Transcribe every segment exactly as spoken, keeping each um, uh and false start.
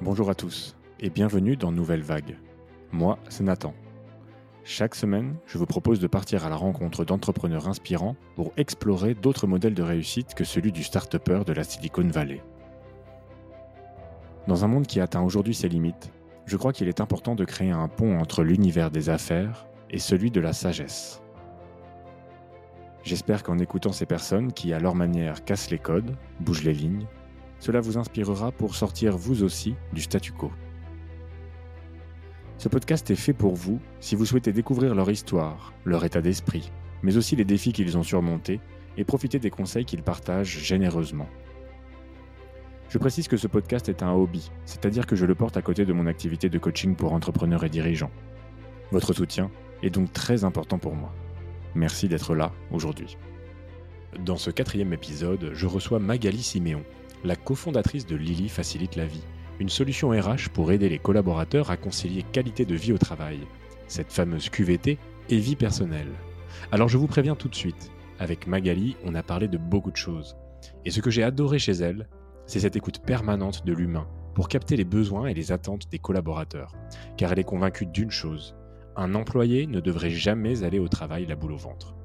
Bonjour à tous et bienvenue dans Nouvelle Vague. Moi, c'est Nathan. Chaque semaine, je vous propose de partir à la rencontre d'entrepreneurs inspirants pour explorer d'autres modèles de réussite que celui du start-upper de la Silicon Valley. Dans un monde qui atteint aujourd'hui ses limites, je crois qu'il est important de créer un pont entre l'univers des affaires et celui de la sagesse. J'espère qu'en écoutant ces personnes qui, à leur manière, cassent les codes, bougent les lignes, cela vous inspirera pour sortir vous aussi du statu quo. Ce podcast est fait pour vous si vous souhaitez découvrir leur histoire, leur état d'esprit, mais aussi les défis qu'ils ont surmontés et profiter des conseils qu'ils partagent généreusement. Je précise que ce podcast est un hobby, c'est-à-dire que je le porte à côté de mon activité de coaching pour entrepreneurs et dirigeants. Votre soutien est donc très important pour moi. Merci d'être là aujourd'hui. Dans ce quatrième épisode, je reçois Magali Siméon, la cofondatrice de Lily Facilite la vie, une solution R H pour aider les collaborateurs à concilier qualité de vie au travail, cette fameuse Q V T, et vie personnelle. Alors je vous préviens tout de suite, avec Magali, on a parlé de beaucoup de choses. Et ce que j'ai adoré chez elle, c'est cette écoute permanente de l'humain pour capter les besoins et les attentes des collaborateurs. Car elle est convaincue d'une chose, un employé ne devrait jamais aller au travail la boule au ventre.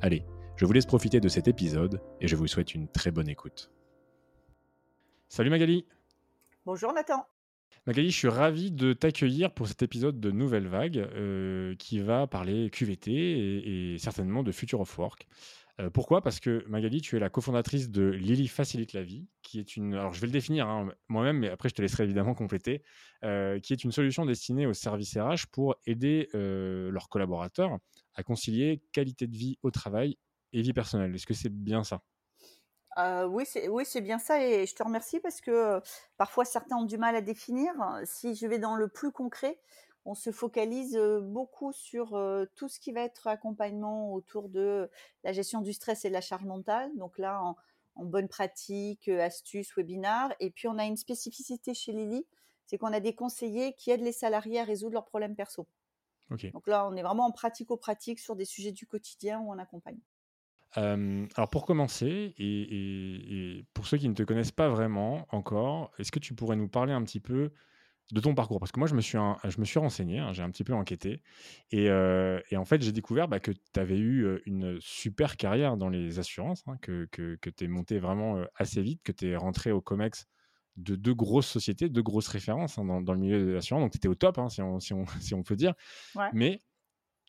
Allez, je vous laisse profiter de cet épisode et je vous souhaite une très bonne écoute. Salut Magali. Bonjour Nathan. Magali, je suis ravi de t'accueillir pour cet épisode de Nouvelle Vague euh, qui va parler Q V T et, et certainement de Future of Work. Euh, pourquoi ? Parce que Magali, tu es la cofondatrice de Lily Facilite la vie, qui est une, alors je vais le définir hein, moi-même, mais après je te laisserai évidemment compléter, euh, qui est une solution destinée aux services R H pour aider euh, leurs collaborateurs à concilier qualité de vie au travail et vie personnelle. Est-ce que c'est bien ça ? Euh, oui, c'est, oui, c'est bien ça et je te remercie parce que euh, parfois certains ont du mal à définir. Si je vais dans le plus concret, on se focalise euh, beaucoup sur euh, tout ce qui va être accompagnement autour de la gestion du stress et de la charge mentale. Donc là, en, en bonne pratique, euh, astuces, webinars. Et puis, on a une spécificité chez Lily, c'est qu'on a des conseillers qui aident les salariés à résoudre leurs problèmes perso. Okay. Donc là, on est vraiment en pratico-pratique sur des sujets du quotidien où on accompagne. Euh, alors pour commencer, et, et, et pour ceux qui ne te connaissent pas vraiment encore, est-ce que tu pourrais nous parler un petit peu de ton parcours ? Parce que moi, je me suis, un, je me suis renseigné, hein, j'ai un petit peu enquêté, et, euh, et en fait, j'ai découvert bah, que tu avais eu une super carrière dans les assurances, hein, que, que, que tu es monté vraiment assez vite, que tu es rentré au COMEX de deux grosses sociétés, deux grosses références hein, dans, dans le milieu de l'assurance, donc tu étais au top, hein, si, on, si, on, si on peut dire, ouais. Mais...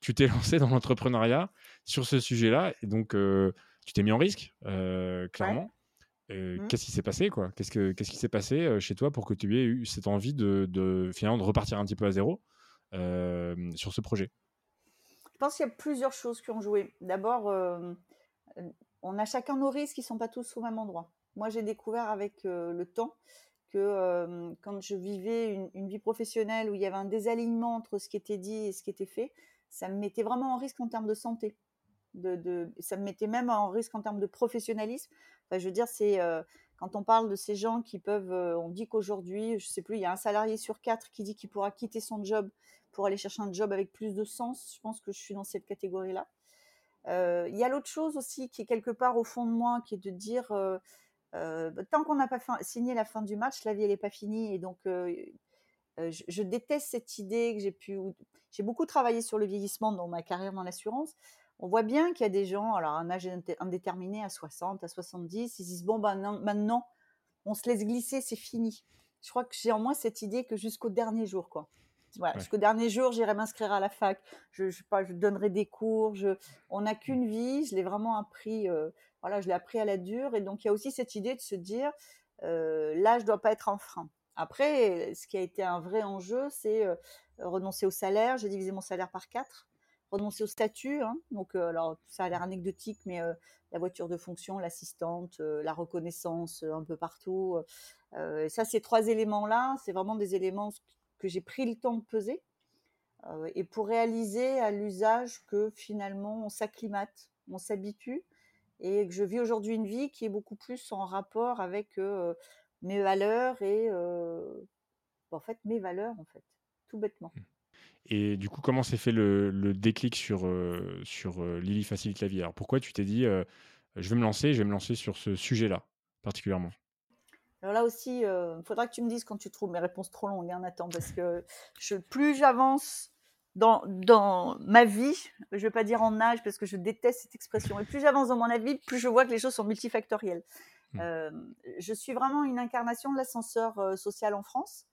tu t'es lancé dans l'entrepreneuriat sur ce sujet-là et donc euh, tu t'es mis en risque, euh, clairement. Ouais. Euh, mmh. Qu'est-ce qui s'est passé, quoi ? qu'est-ce, que, qu'est-ce qui s'est passé chez toi pour que tu aies eu cette envie de, de, finalement, de repartir un petit peu à zéro euh, sur ce projet ? Je pense qu'il y a plusieurs choses qui ont joué. D'abord, euh, on a chacun nos risques, ils ne sont pas tous au même endroit. Moi, j'ai découvert avec euh, le temps que euh, quand je vivais une, une vie professionnelle où il y avait un désalignement entre ce qui était dit et ce qui était fait, ça me mettait vraiment en risque en termes de santé. De, de, ça me mettait même en risque en termes de professionnalisme. Enfin, je veux dire, c'est, euh, quand on parle de ces gens qui peuvent... Euh, on dit qu'aujourd'hui, je ne sais plus, il y a un salarié sur quatre qui dit qu'il pourra quitter son job pour aller chercher un job avec plus de sens. Je pense que je suis dans cette catégorie-là. Euh, il y a l'autre chose aussi qui est quelque part au fond de moi, qui est de dire, euh, euh, tant qu'on n'a pas fin, signé la fin du match, la vie, elle n'est pas finie. Et donc... Euh, Euh, je, je déteste cette idée que j'ai pu... J'ai beaucoup travaillé sur le vieillissement dans ma carrière dans l'assurance. On voit bien qu'il y a des gens, alors un âge indéterminé à soixante, à soixante-dix, ils disent « bon, ben, non, maintenant, on se laisse glisser, c'est fini ». Je crois que j'ai en moi cette idée que jusqu'au dernier jour, quoi. Voilà, ouais. Jusqu'au dernier jour, j'irai m'inscrire à la fac, je, je, pas, je donnerai des cours, je, on n'a qu'une vie, je l'ai vraiment appris, euh, voilà, je l'ai appris à la dure. Et donc, il y a aussi cette idée de se dire euh, « là, je ne dois pas être un frein ». Après, ce qui a été un vrai enjeu, c'est euh, renoncer au salaire. J'ai divisé mon salaire par quatre. Renoncer au statut. Hein. Donc, euh, alors, ça a l'air anecdotique, mais euh, la voiture de fonction, l'assistante, euh, la reconnaissance euh, un peu partout. Euh, et ça, ces trois éléments-là, c'est vraiment des éléments que j'ai pris le temps de peser. Euh, et pour réaliser à l'usage que finalement, on s'acclimate, on s'habitue. Et que je vis aujourd'hui une vie qui est beaucoup plus en rapport avec... Euh, mes valeurs et euh... en fait mes valeurs en fait tout bêtement. Et du coup, comment s'est fait le, le déclic sur euh, sur euh, Lily Facilite la vie ? Alors pourquoi tu t'es dit euh, je vais me lancer, je vais me lancer sur ce sujet-là particulièrement ? Alors là aussi, il euh, faudra que tu me dises quand tu trouves mes réponses trop longues, hein, Nathan, parce que je, plus j'avance dans, dans ma vie, je ne vais pas dire en âge, parce que je déteste cette expression, et plus j'avance dans mon avis, plus je vois que les choses sont multifactorielles. Euh, je suis vraiment une incarnation de l'ascenseur euh, social en France.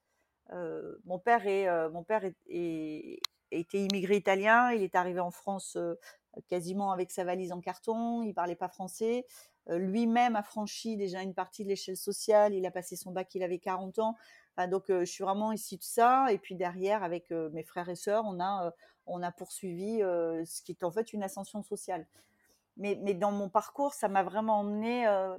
Euh, mon père, est, euh, mon père est, est, était immigré italien, il est arrivé en France euh, quasiment avec sa valise en carton, il ne parlait pas français. Euh, lui-même a franchi déjà une partie de l'échelle sociale, il a passé son bac, il avait quarante ans. Enfin, donc, euh, je suis vraiment issue de ça. Et puis derrière, avec euh, mes frères et sœurs, on a, euh, on a poursuivi euh, ce qui est en fait une ascension sociale. Mais, mais dans mon parcours, ça m'a vraiment emmenée... Euh,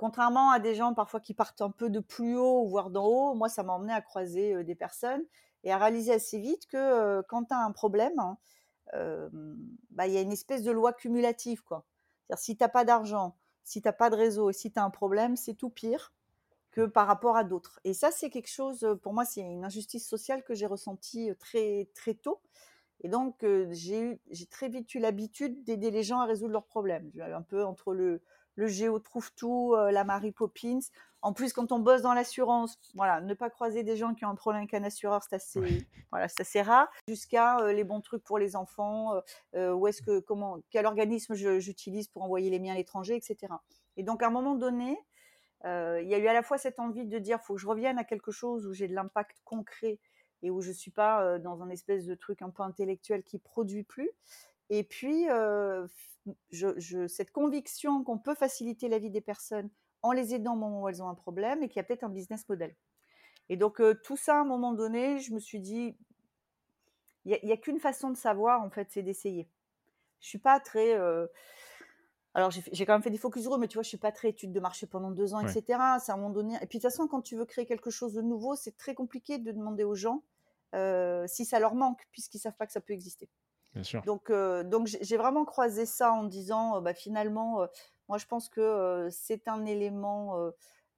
Contrairement à des gens parfois qui partent un peu de plus haut, voire d'en haut, moi, ça m'a emmené à croiser euh, des personnes et à réaliser assez vite que euh, quand tu as un problème, il hein, euh, bah, y a une espèce de loi cumulative, quoi. C'est-à-dire, si tu n'as pas d'argent, si tu n'as pas de réseau et si tu as un problème, c'est tout pire que par rapport à d'autres. Et ça, c'est quelque chose, pour moi, c'est une injustice sociale que j'ai ressentie très, très tôt. Et donc, euh, j'ai, eu, j'ai très vite eu l'habitude d'aider les gens à résoudre leurs problèmes. Un peu entre le... le Géo trouve tout, euh, la Mary Poppins. En plus, quand on bosse dans l'assurance, voilà, ne pas croiser des gens qui ont un problème avec un assureur, c'est assez, oui. voilà, c'est assez rare. Jusqu'à euh, les bons trucs pour les enfants, euh, où est-ce que, comment, quel organisme je, j'utilise pour envoyer les miens à l'étranger, et cetera. Et donc, à un moment donné, euh, il y a eu à la fois cette envie de dire, il faut que je revienne à quelque chose où j'ai de l'impact concret et où je ne suis pas euh, dans un espèce de truc un peu intellectuel qui ne produit plus. Et puis, euh, je, je, cette conviction qu'on peut faciliter la vie des personnes en les aidant au moment où elles ont un problème et qu'il y a peut-être un business model. Et donc, euh, tout ça, à un moment donné, je me suis dit, il n'y a, a qu'une façon de savoir, en fait, c'est d'essayer. Je ne suis pas très... Euh, alors, j'ai, j'ai quand même fait des focus group, mais tu vois, je ne suis pas très étude de marché pendant deux ans, ouais. et cetera. C'est à un moment donné... Et puis, de toute façon, quand tu veux créer quelque chose de nouveau, c'est très compliqué de demander aux gens euh, si ça leur manque, puisqu'ils ne savent pas que ça peut exister. Bien sûr. Donc, euh, donc, j'ai vraiment croisé ça en disant, euh, bah, finalement, euh, moi, je pense que euh, c'est un élément euh,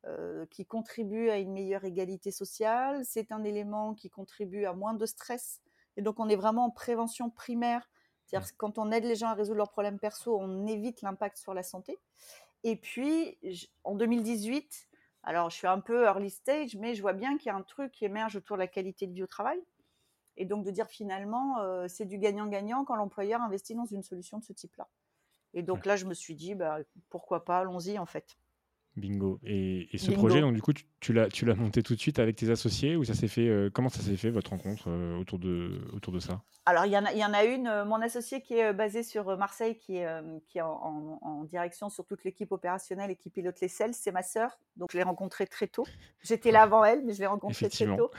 euh, qui contribue à une meilleure égalité sociale, c'est un élément qui contribue à moins de stress. Et donc, on est vraiment en prévention primaire. C'est-à-dire ouais. que quand on aide les gens à résoudre leurs problèmes perso, on évite l'impact sur la santé. Et puis, j- en deux mille dix-huit, alors je suis un peu early stage, mais je vois bien qu'il y a un truc qui émerge autour de la qualité de vie au travail. Et donc, de dire finalement, euh, c'est du gagnant-gagnant quand l'employeur investit dans une solution de ce type-là. Et donc ouais. là, je me suis dit, bah, pourquoi pas, allons-y en fait. Bingo. Et, et ce Bingo. projet, donc du coup, tu, tu, l'as, tu l'as monté tout de suite avec tes associés ou ça s'est fait, euh, comment ça s'est fait, votre rencontre euh, autour, de, autour de ça ? Alors, il y en a, il y en a une, euh, mon associé qui est euh, basé sur Marseille, qui est, euh, qui est en, en, en direction sur toute l'équipe opérationnelle et qui pilote les sales, c'est ma sœur. Donc, je l'ai rencontrée très tôt. J'étais là avant elle, mais je l'ai rencontrée très tôt.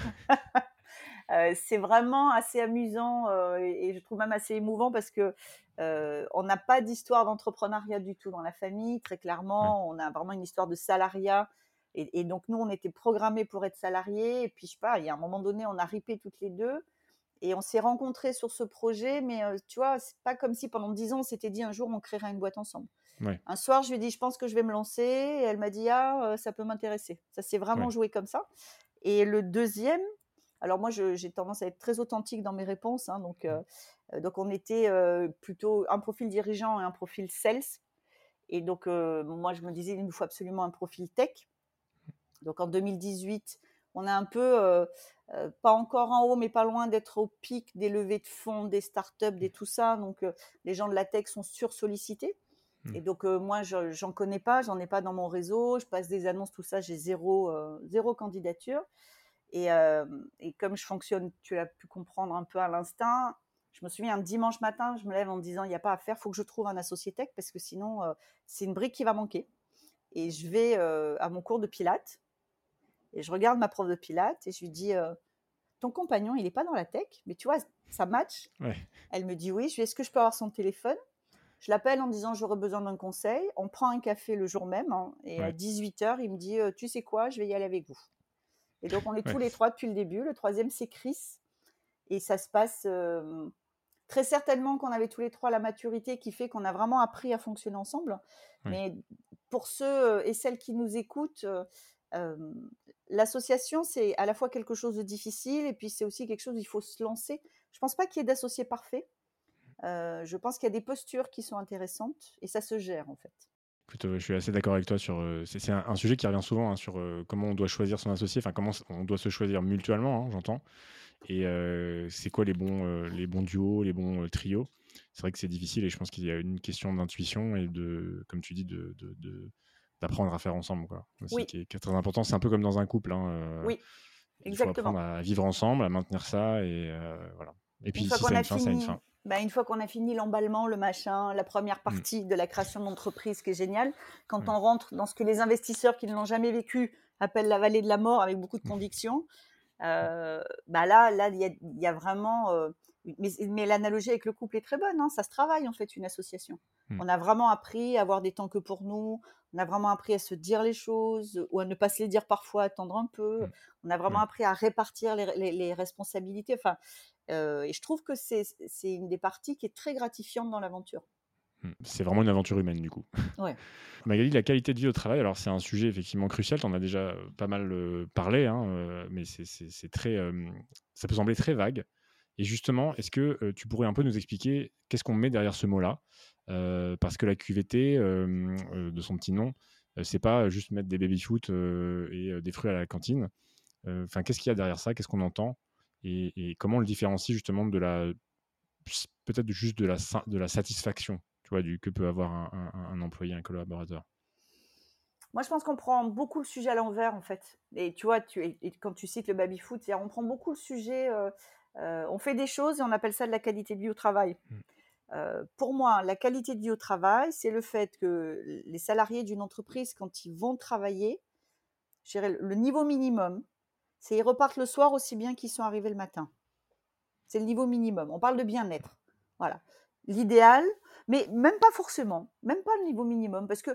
Euh, c'est vraiment assez amusant euh, et, et je trouve même assez émouvant parce qu'on euh, n'a pas d'histoire d'entrepreneuriat du tout dans la famille, très clairement. Ouais. On a vraiment une histoire de salariat. Et, et donc, nous, on était programmés pour être salariés. Et puis, je sais pas, il y a un moment donné, on a ripé toutes les deux et on s'est rencontrés sur ce projet. Mais euh, tu vois, c'est pas comme si pendant dix ans, on s'était dit un jour, on créera une boîte ensemble. Ouais. Un soir, je lui ai dit, je pense que je vais me lancer. Et elle m'a dit, ah, euh, ça peut m'intéresser. Ça s'est vraiment ouais. joué comme ça. Et le deuxième... Alors moi, je, j'ai tendance à être très authentique dans mes réponses. Hein, donc, euh, donc, on était euh, plutôt un profil dirigeant et un profil sales. Et donc, euh, moi, je me disais, il nous faut absolument un profil tech. Donc, en deux mille dix-huit, on a un peu, euh, euh, pas encore en haut, mais pas loin d'être au pic des levées de fonds, des startups, des tout ça. Donc, euh, les gens de la tech sont sursollicités. Et donc, euh, moi, je, j'en connais pas, j'en ai pas dans mon réseau. Je passe des annonces, tout ça, j'ai zéro, euh, zéro candidature. Et, euh, et comme je fonctionne, tu l'as pu comprendre un peu à l'instinct, je me souviens, un dimanche matin, je me lève en me disant, il n'y a pas à faire, il faut que je trouve un associé tech parce que sinon, euh, c'est une brique qui va manquer. Et je vais euh, à mon cours de pilates et je regarde ma prof de pilates et je lui dis, euh, ton compagnon, il n'est pas dans la tech, mais tu vois, ça match. Ouais. Elle me dit oui, je lui dis, est-ce que je peux avoir son téléphone ? Je l'appelle en disant, j'aurais besoin d'un conseil. On prend un café le jour même hein, et ouais. à dix-huit heures, il me dit, tu sais quoi, je vais y aller avec vous. Et donc, on est ouais. tous les trois depuis le début. Le troisième, c'est Chris. Et ça se passe euh, très certainement qu'on avait tous les trois la maturité qui fait qu'on a vraiment appris à fonctionner ensemble. Ouais. Mais pour ceux et celles qui nous écoutent, euh, l'association, c'est à la fois quelque chose de difficile et puis c'est aussi quelque chose où il faut se lancer. Je ne pense pas qu'il y ait d'associés parfaits. Euh, je pense qu'il y a des postures qui sont intéressantes et ça se gère en fait. Écoute, je suis assez d'accord avec toi sur. Euh, c'est c'est un, un sujet qui revient souvent hein, sur euh, comment on doit choisir son associé, enfin comment on doit se choisir mutuellement, hein, j'entends. Et euh, c'est quoi les bons, euh, les bons duos, les bons euh, trios. C'est vrai que c'est difficile et je pense qu'il y a une question d'intuition et de, comme tu dis, de, de, de d'apprendre à faire ensemble, quoi. C'est oui. qui, est, qui est très important. C'est un peu comme dans un couple. Hein, euh, oui, exactement. Il faut apprendre à vivre ensemble, à maintenir ça et euh, voilà. Et puis si ça a une fin, fini... ça a une fin. Bah, une fois qu'on a fini l'emballement, le machin, la première partie mmh. de la création d'entreprise qui est géniale, quand mmh. on rentre dans ce que les investisseurs qui ne l'ont jamais vécu appellent la vallée de la mort avec beaucoup de conviction, mmh. euh, bah là, là, il y, y a vraiment... Euh, mais, mais l'analogie avec le couple est très bonne, hein, ça se travaille en fait une association. Mmh. On a vraiment appris à avoir des temps que pour nous, on a vraiment appris à se dire les choses ou à ne pas se les dire parfois, attendre un peu, mmh. on a vraiment mmh. appris à répartir les, les, les responsabilités, enfin... Euh, et je trouve que c'est, c'est une des parties qui est très gratifiante dans l'aventure. C'est vraiment une aventure humaine, du coup. Ouais. Magali, la qualité de vie au travail, alors c'est un sujet effectivement crucial, tu en as déjà pas mal euh, parlé, hein, euh, mais c'est, c'est, c'est très, euh, ça peut sembler très vague. Et justement, est-ce que euh, tu pourrais un peu nous expliquer qu'est-ce qu'on met derrière ce mot-là euh, parce que la Q V T, euh, euh, de son petit nom, euh, c'est pas juste mettre des baby-foot euh, et euh, des fruits à la cantine. Enfin, euh, qu'est-ce qu'il y a derrière ça ? Qu'est-ce qu'on entend ? Et, et comment on le différencie justement de la, peut-être juste de la, de la satisfaction, tu vois, du, que peut avoir un, un, un employé, un collaborateur. Moi, je pense qu'on prend beaucoup le sujet à l'envers, en fait. Et tu vois, tu, et quand tu cites le baby-foot, c'est-à-dire on prend beaucoup le sujet, euh, euh, on fait des choses et on appelle ça de la qualité de vie au travail. Mmh. Euh, pour moi, la qualité de vie au travail, c'est le fait que les salariés d'une entreprise, quand ils vont travailler, je dirais le niveau minimum, c'est qu'ils repartent le soir aussi bien qu'ils sont arrivés le matin. C'est le niveau minimum. On parle de bien-être. Voilà. L'idéal, mais même pas forcément, même pas le niveau minimum, parce que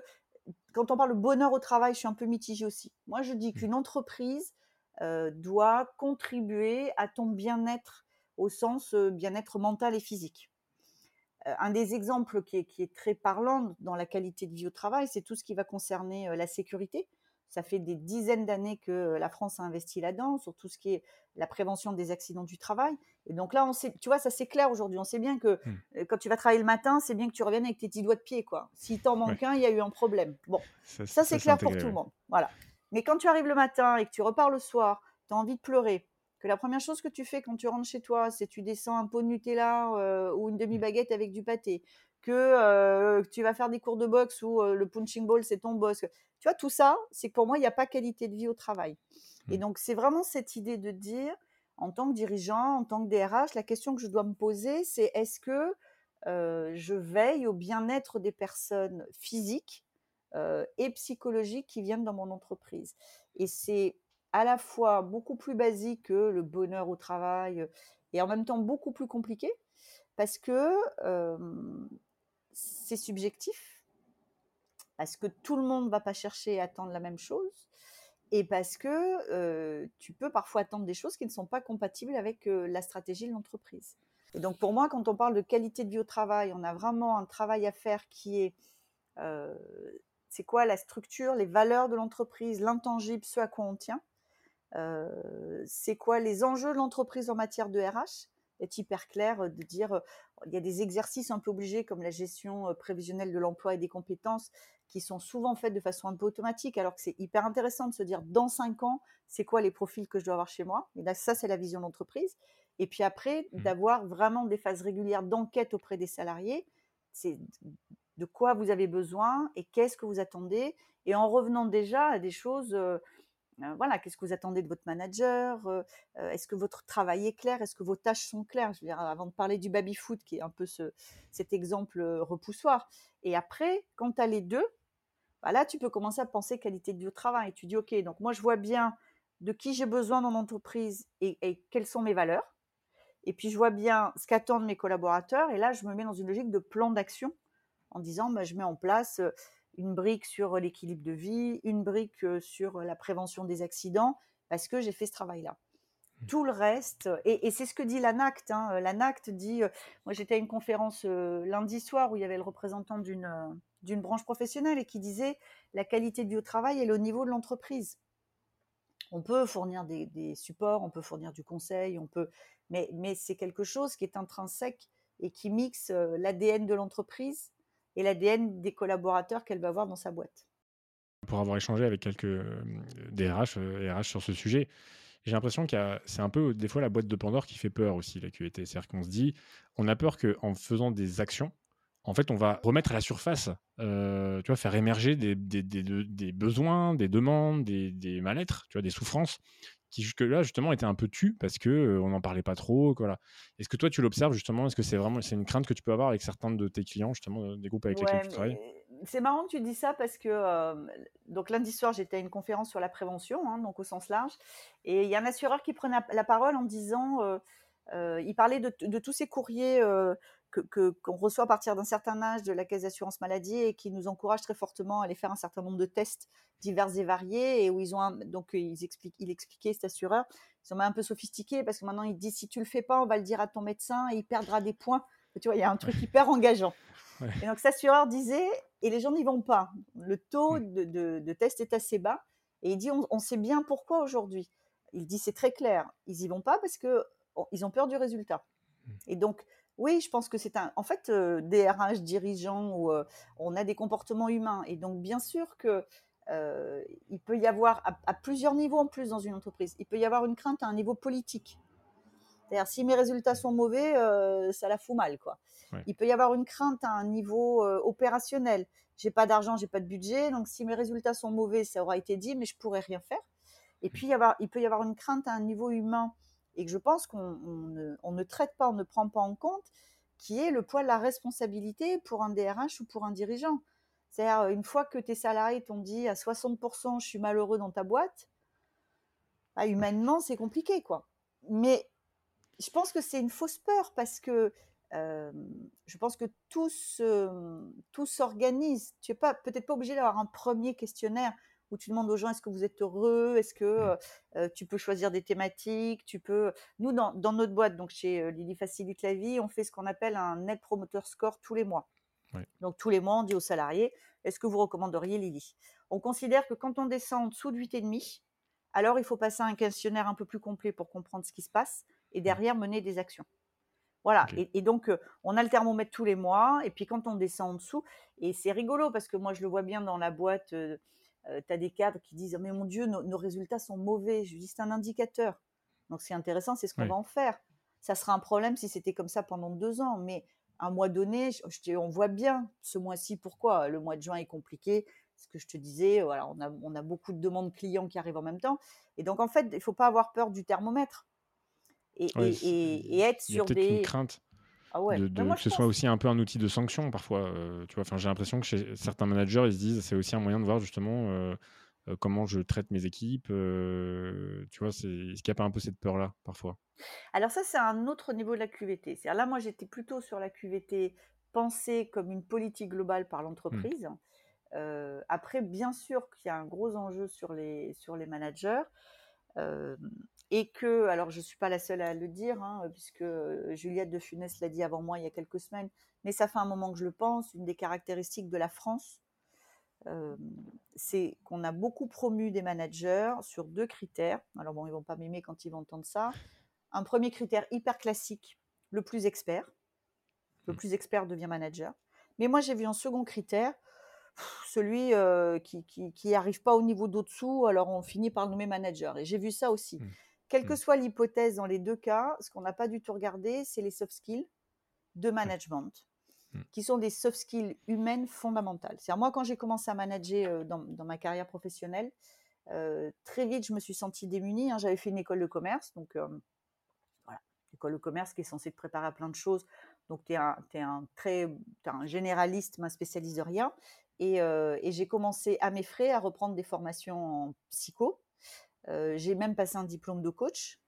quand on parle de bonheur au travail, je suis un peu mitigée aussi. Moi, je dis qu'une entreprise euh, doit contribuer à ton bien-être au sens euh, bien-être mental et physique. Euh, un des exemples qui est, qui est très parlant dans la qualité de vie au travail, c'est tout ce qui va concerner euh, la sécurité. Ça fait des dizaines d'années que la France a investi là-dedans, sur tout ce qui est la prévention des accidents du travail. Et donc là, on sait, tu vois, ça c'est clair aujourd'hui. On sait bien que mmh. quand tu vas travailler le matin, c'est bien que tu reviennes avec tes petits doigts de pied, quoi. S'il t'en manque ouais. un, il y a eu un problème. Bon, ça, ça c'est ça clair pour tout le monde. Voilà. Mais quand tu arrives le matin et que tu repars le soir, tu as envie de pleurer, que la première chose que tu fais quand tu rentres chez toi, c'est que tu descends un pot de Nutella euh, ou une demi-baguette avec du pâté, que euh, tu vas faire des cours de boxe où euh, le punching ball, c'est ton boss. Tu vois, tout ça, c'est que pour moi, il n'y a pas qualité de vie au travail. Mmh. Et donc, c'est vraiment cette idée de dire, en tant que dirigeant, en tant que D R H, la question que je dois me poser, c'est est-ce que euh, je veille au bien-être des personnes physiques euh, et psychologiques qui viennent dans mon entreprise ? Et c'est à la fois beaucoup plus basique que le bonheur au travail et en même temps beaucoup plus compliqué parce que... Euh, c'est subjectif, parce que tout le monde ne va pas chercher à attendre la même chose, et parce que euh, tu peux parfois attendre des choses qui ne sont pas compatibles avec euh, la stratégie de l'entreprise. Et donc pour moi, quand on parle de qualité de vie au travail, on a vraiment un travail à faire qui est, euh, c'est quoi la structure, les valeurs de l'entreprise, l'intangible, ce à quoi on tient, euh, c'est quoi les enjeux de l'entreprise en matière de R H ? Est hyper clair de dire il y a des exercices un peu obligés comme la gestion prévisionnelle de l'emploi et des compétences qui sont souvent faits de façon un peu automatique alors que c'est hyper intéressant de se dire dans cinq ans c'est quoi les profils que je dois avoir chez moi et là ça c'est la vision d'entreprise et puis après mmh. d'avoir vraiment des phases régulières d'enquête auprès des salariés c'est de quoi vous avez besoin et qu'est-ce que vous attendez et en revenant déjà à des choses euh, voilà, qu'est-ce que vous attendez de votre manager ? euh, Est-ce que votre travail est clair ? Est-ce que vos tâches sont claires ? Je veux dire, avant de parler du baby-foot, qui est un peu ce, cet exemple repoussoir. Et après, quand tu as les deux, bah là, tu peux commencer à penser qualité de vie au travail. Et tu dis, OK, donc moi, je vois bien de qui j'ai besoin dans l'entreprise et, et quelles sont mes valeurs. Et puis, je vois bien ce qu'attendent mes collaborateurs. Et là, je me mets dans une logique de plan d'action en disant, bah, je mets en place... Euh, une brique sur l'équilibre de vie, une brique sur la prévention des accidents, parce que j'ai fait ce travail-là. Tout le reste, et, et c'est ce que dit l'ANACT. Hein. L'ANACT dit, euh, moi j'étais à une conférence euh, lundi soir où il y avait le représentant d'une, euh, d'une branche professionnelle et qui disait la qualité de vie au travail, elle est au niveau de l'entreprise. On peut fournir des, des supports, on peut fournir du conseil, on peut, mais, mais c'est quelque chose qui est intrinsèque et qui mixe euh, l'A D N de l'entreprise et l'A D N des collaborateurs qu'elle va avoir dans sa boîte. Pour avoir échangé avec quelques D R H, R H sur ce sujet, j'ai l'impression que c'est un peu des fois la boîte de Pandore qui fait peur aussi, la Q V T. C'est-à-dire qu'on se dit, on a peur qu'en faisant des actions, en fait, on va remettre à la surface, euh, tu vois, faire émerger des, des, des, des besoins, des demandes, des, des mal-être, tu vois, des souffrances qui jusque-là, justement, étaient un peu tues parce qu'on euh, n'en parlait pas trop. Voilà. Est-ce que toi, tu l'observes, justement? Est-ce que c'est vraiment c'est une crainte que tu peux avoir avec certains de tes clients, justement, des groupes avec ouais, lesquels tu travailles? C'est marrant que tu dis ça parce que euh, donc lundi soir, j'étais à une conférence sur la prévention, hein, donc au sens large, et il y a un assureur qui prenait la parole en disant... Euh, Euh, il parlait de, de tous ces courriers euh, que, que, qu'on reçoit à partir d'un certain âge de la caisse d'assurance maladie et qui nous encourage très fortement à aller faire un certain nombre de tests divers et variés et où ils ont un, donc ils expliquent, il expliquait cet assureur, ils sont un peu sophistiqués parce que maintenant il dit si tu le fais pas on va le dire à ton médecin et il perdra des points. Tu vois, il y a un truc hyper engageant. Ouais. Et donc cet assureur disait et les gens n'y vont pas. Le taux de, de, de test est assez bas et il dit on, on sait bien pourquoi aujourd'hui. Il dit c'est très clair, ils y vont pas parce que ils ont peur du résultat. Et donc, oui, je pense que c'est un... En fait, euh, D R H, dirigeants, où, euh, on a des comportements humains. Et donc, bien sûr qu'il euh, peut y avoir, à, à plusieurs niveaux en plus dans une entreprise, il peut y avoir une crainte à un niveau politique. C'est-à-dire, si mes résultats sont mauvais, euh, ça la fout mal, quoi. Ouais. Il peut y avoir une crainte à un niveau euh, opérationnel. Je n'ai pas d'argent, je n'ai pas de budget. Donc, si mes résultats sont mauvais, ça aura été dit, mais je ne pourrai rien faire. Et puis, y avoir, il peut y avoir une crainte à un niveau humain et que je pense qu'on on ne, on ne traite pas, on ne prend pas en compte, qui est le poids de la responsabilité pour un D R H ou pour un dirigeant. C'est-à-dire, une fois que tes salariés t'ont dit à soixante pour cent « je suis malheureux dans ta boîte », bah, humainement, c'est compliqué, quoi. Mais je pense que c'est une fausse peur, parce que euh, je pense que tout, se, tout s'organise. Tu n'es pas, peut-être pas obligé d'avoir un premier questionnaire où tu demandes aux gens, est-ce que vous êtes heureux? Est-ce que euh, tu peux choisir des thématiques? Tu peux... Nous, dans, dans notre boîte, donc chez euh, Lily Facilite la vie, on fait ce qu'on appelle un Net Promoter Score tous les mois. Oui. Donc, tous les mois, on dit aux salariés, est-ce que vous recommanderiez Lily? On considère que quand on descend en dessous de huit virgule cinq, alors il faut passer à un questionnaire un peu plus complet pour comprendre ce qui se passe et derrière mener des actions. Voilà, okay. et, et donc euh, on a le thermomètre tous les mois et puis quand on descend en dessous, et c'est rigolo parce que moi, je le vois bien dans la boîte... Euh, Euh, tu as des cadres qui disent « mais mon Dieu, nos, nos résultats sont mauvais ». Je lui dis « c'est un indicateur ». Donc, ce qui est intéressant, c'est ce qu'on oui. va en faire. Ça sera un problème si c'était comme ça pendant deux ans. Mais un mois donné, je, je, on voit bien ce mois-ci pourquoi. Le mois de juin est compliqué. Ce que je te disais, voilà, on, a, on a beaucoup de demandes clients qui arrivent en même temps. Et donc, en fait, il ne faut pas avoir peur du thermomètre. Et, oui, et, et, et être sur des… Il y a peut-être une crainte. Ah ouais. de, de, moi, que ce pense. soit aussi un peu un outil de sanction parfois. Euh, tu vois, j'ai l'impression que chez certains managers, ils se disent c'est aussi un moyen de voir justement euh, euh, comment je traite mes équipes. Euh, tu vois, c'est, est-ce qu'il n'y a pas un peu cette peur-là parfois? Alors ça, c'est un autre niveau de la Q V T. C'est-à-dire, là, moi, j'étais plutôt sur la Q V T pensée comme une politique globale par l'entreprise. Mmh. Euh, après, bien sûr qu'il y a un gros enjeu sur les, sur les managers. Euh, et que, alors je ne suis pas la seule à le dire, hein, puisque Juliette de Funès l'a dit avant moi il y a quelques semaines, mais ça fait un moment que je le pense, une des caractéristiques de la France, euh, c'est qu'on a beaucoup promu des managers sur deux critères. Alors bon, ils ne vont pas m'aimer quand ils vont entendre ça. Un premier critère hyper classique, le plus expert. Le plus expert devient manager. Mais moi, j'ai vu un second critère, celui euh, qui, qui, qui arrive pas au niveau d'au-dessous, alors on finit par le nommer manager. Et j'ai vu ça aussi. Mmh. Quelle que soit l'hypothèse dans les deux cas, ce qu'on n'a pas du tout regardé, c'est les soft skills de management, mmh. qui sont des soft skills humaines fondamentales. C'est-à-dire, moi, quand j'ai commencé à manager euh, dans, dans ma carrière professionnelle, euh, très vite, je me suis sentie démunie. Hein. J'avais fait une école de commerce, donc euh, voilà, l'école de commerce qui est censée te préparer à plein de choses. Donc, tu es un, t'es un, très, t'es un généraliste, mais un spécialiste de rien. Et, euh, et j'ai commencé à mes frais à reprendre des formations en psycho. Euh, j'ai même passé un diplôme de coach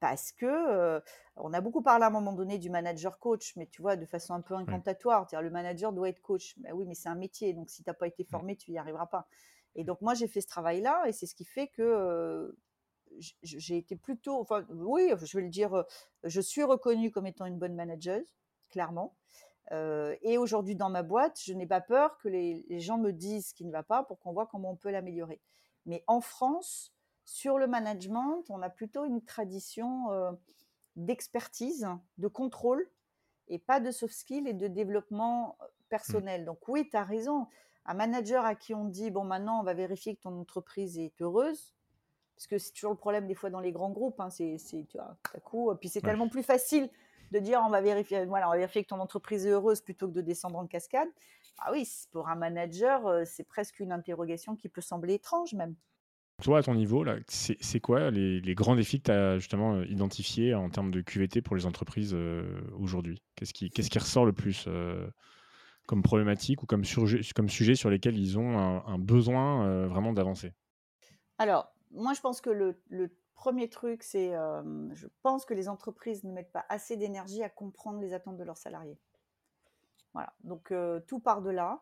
parce que euh, on a beaucoup parlé à un moment donné du manager coach, mais tu vois, de façon un peu incantatoire. Ouais. C'est-à-dire, le manager doit être coach. Ben oui, mais c'est un métier, donc si tu n'as pas été formé, tu n'y arriveras pas. Et donc moi, j'ai fait ce travail-là, et c'est ce qui fait que euh, j'ai été plutôt, enfin oui, je vais le dire, je suis reconnue comme étant une bonne manageuse, clairement. Euh, et aujourd'hui, dans ma boîte, je n'ai pas peur que les, les gens me disent ce qui ne va pas pour qu'on voit comment on peut l'améliorer. Mais en France, sur le management, on a plutôt une tradition euh, d'expertise, de contrôle, et pas de soft skills et de développement personnel. Donc oui, tu as raison. Un manager à qui on dit « bon, maintenant, on va vérifier que ton entreprise est heureuse », parce que c'est toujours le problème des fois dans les grands groupes, hein, c'est, c'est, tu vois, tout à coup, puis c'est ouais. tellement plus facile de dire on va vérifier, voilà, on va vérifier que ton entreprise est heureuse plutôt que de descendre en cascade. Ah oui, pour un manager, c'est presque une interrogation qui peut sembler étrange même. Toi, à ton niveau, là, c'est, c'est quoi les, les grands défis que tu as justement identifiés en termes de Q V T pour les entreprises euh, aujourd'hui ? Qu'est-ce qui, qu'est-ce qui ressort le plus euh, comme problématique ou comme, surge, comme sujet sur lesquels ils ont un, un besoin euh, vraiment d'avancer ? Alors, moi, je pense que le, le premier truc, c'est euh, je pense que les entreprises ne mettent pas assez d'énergie à comprendre les attentes de leurs salariés. Voilà, donc euh, tout part de là.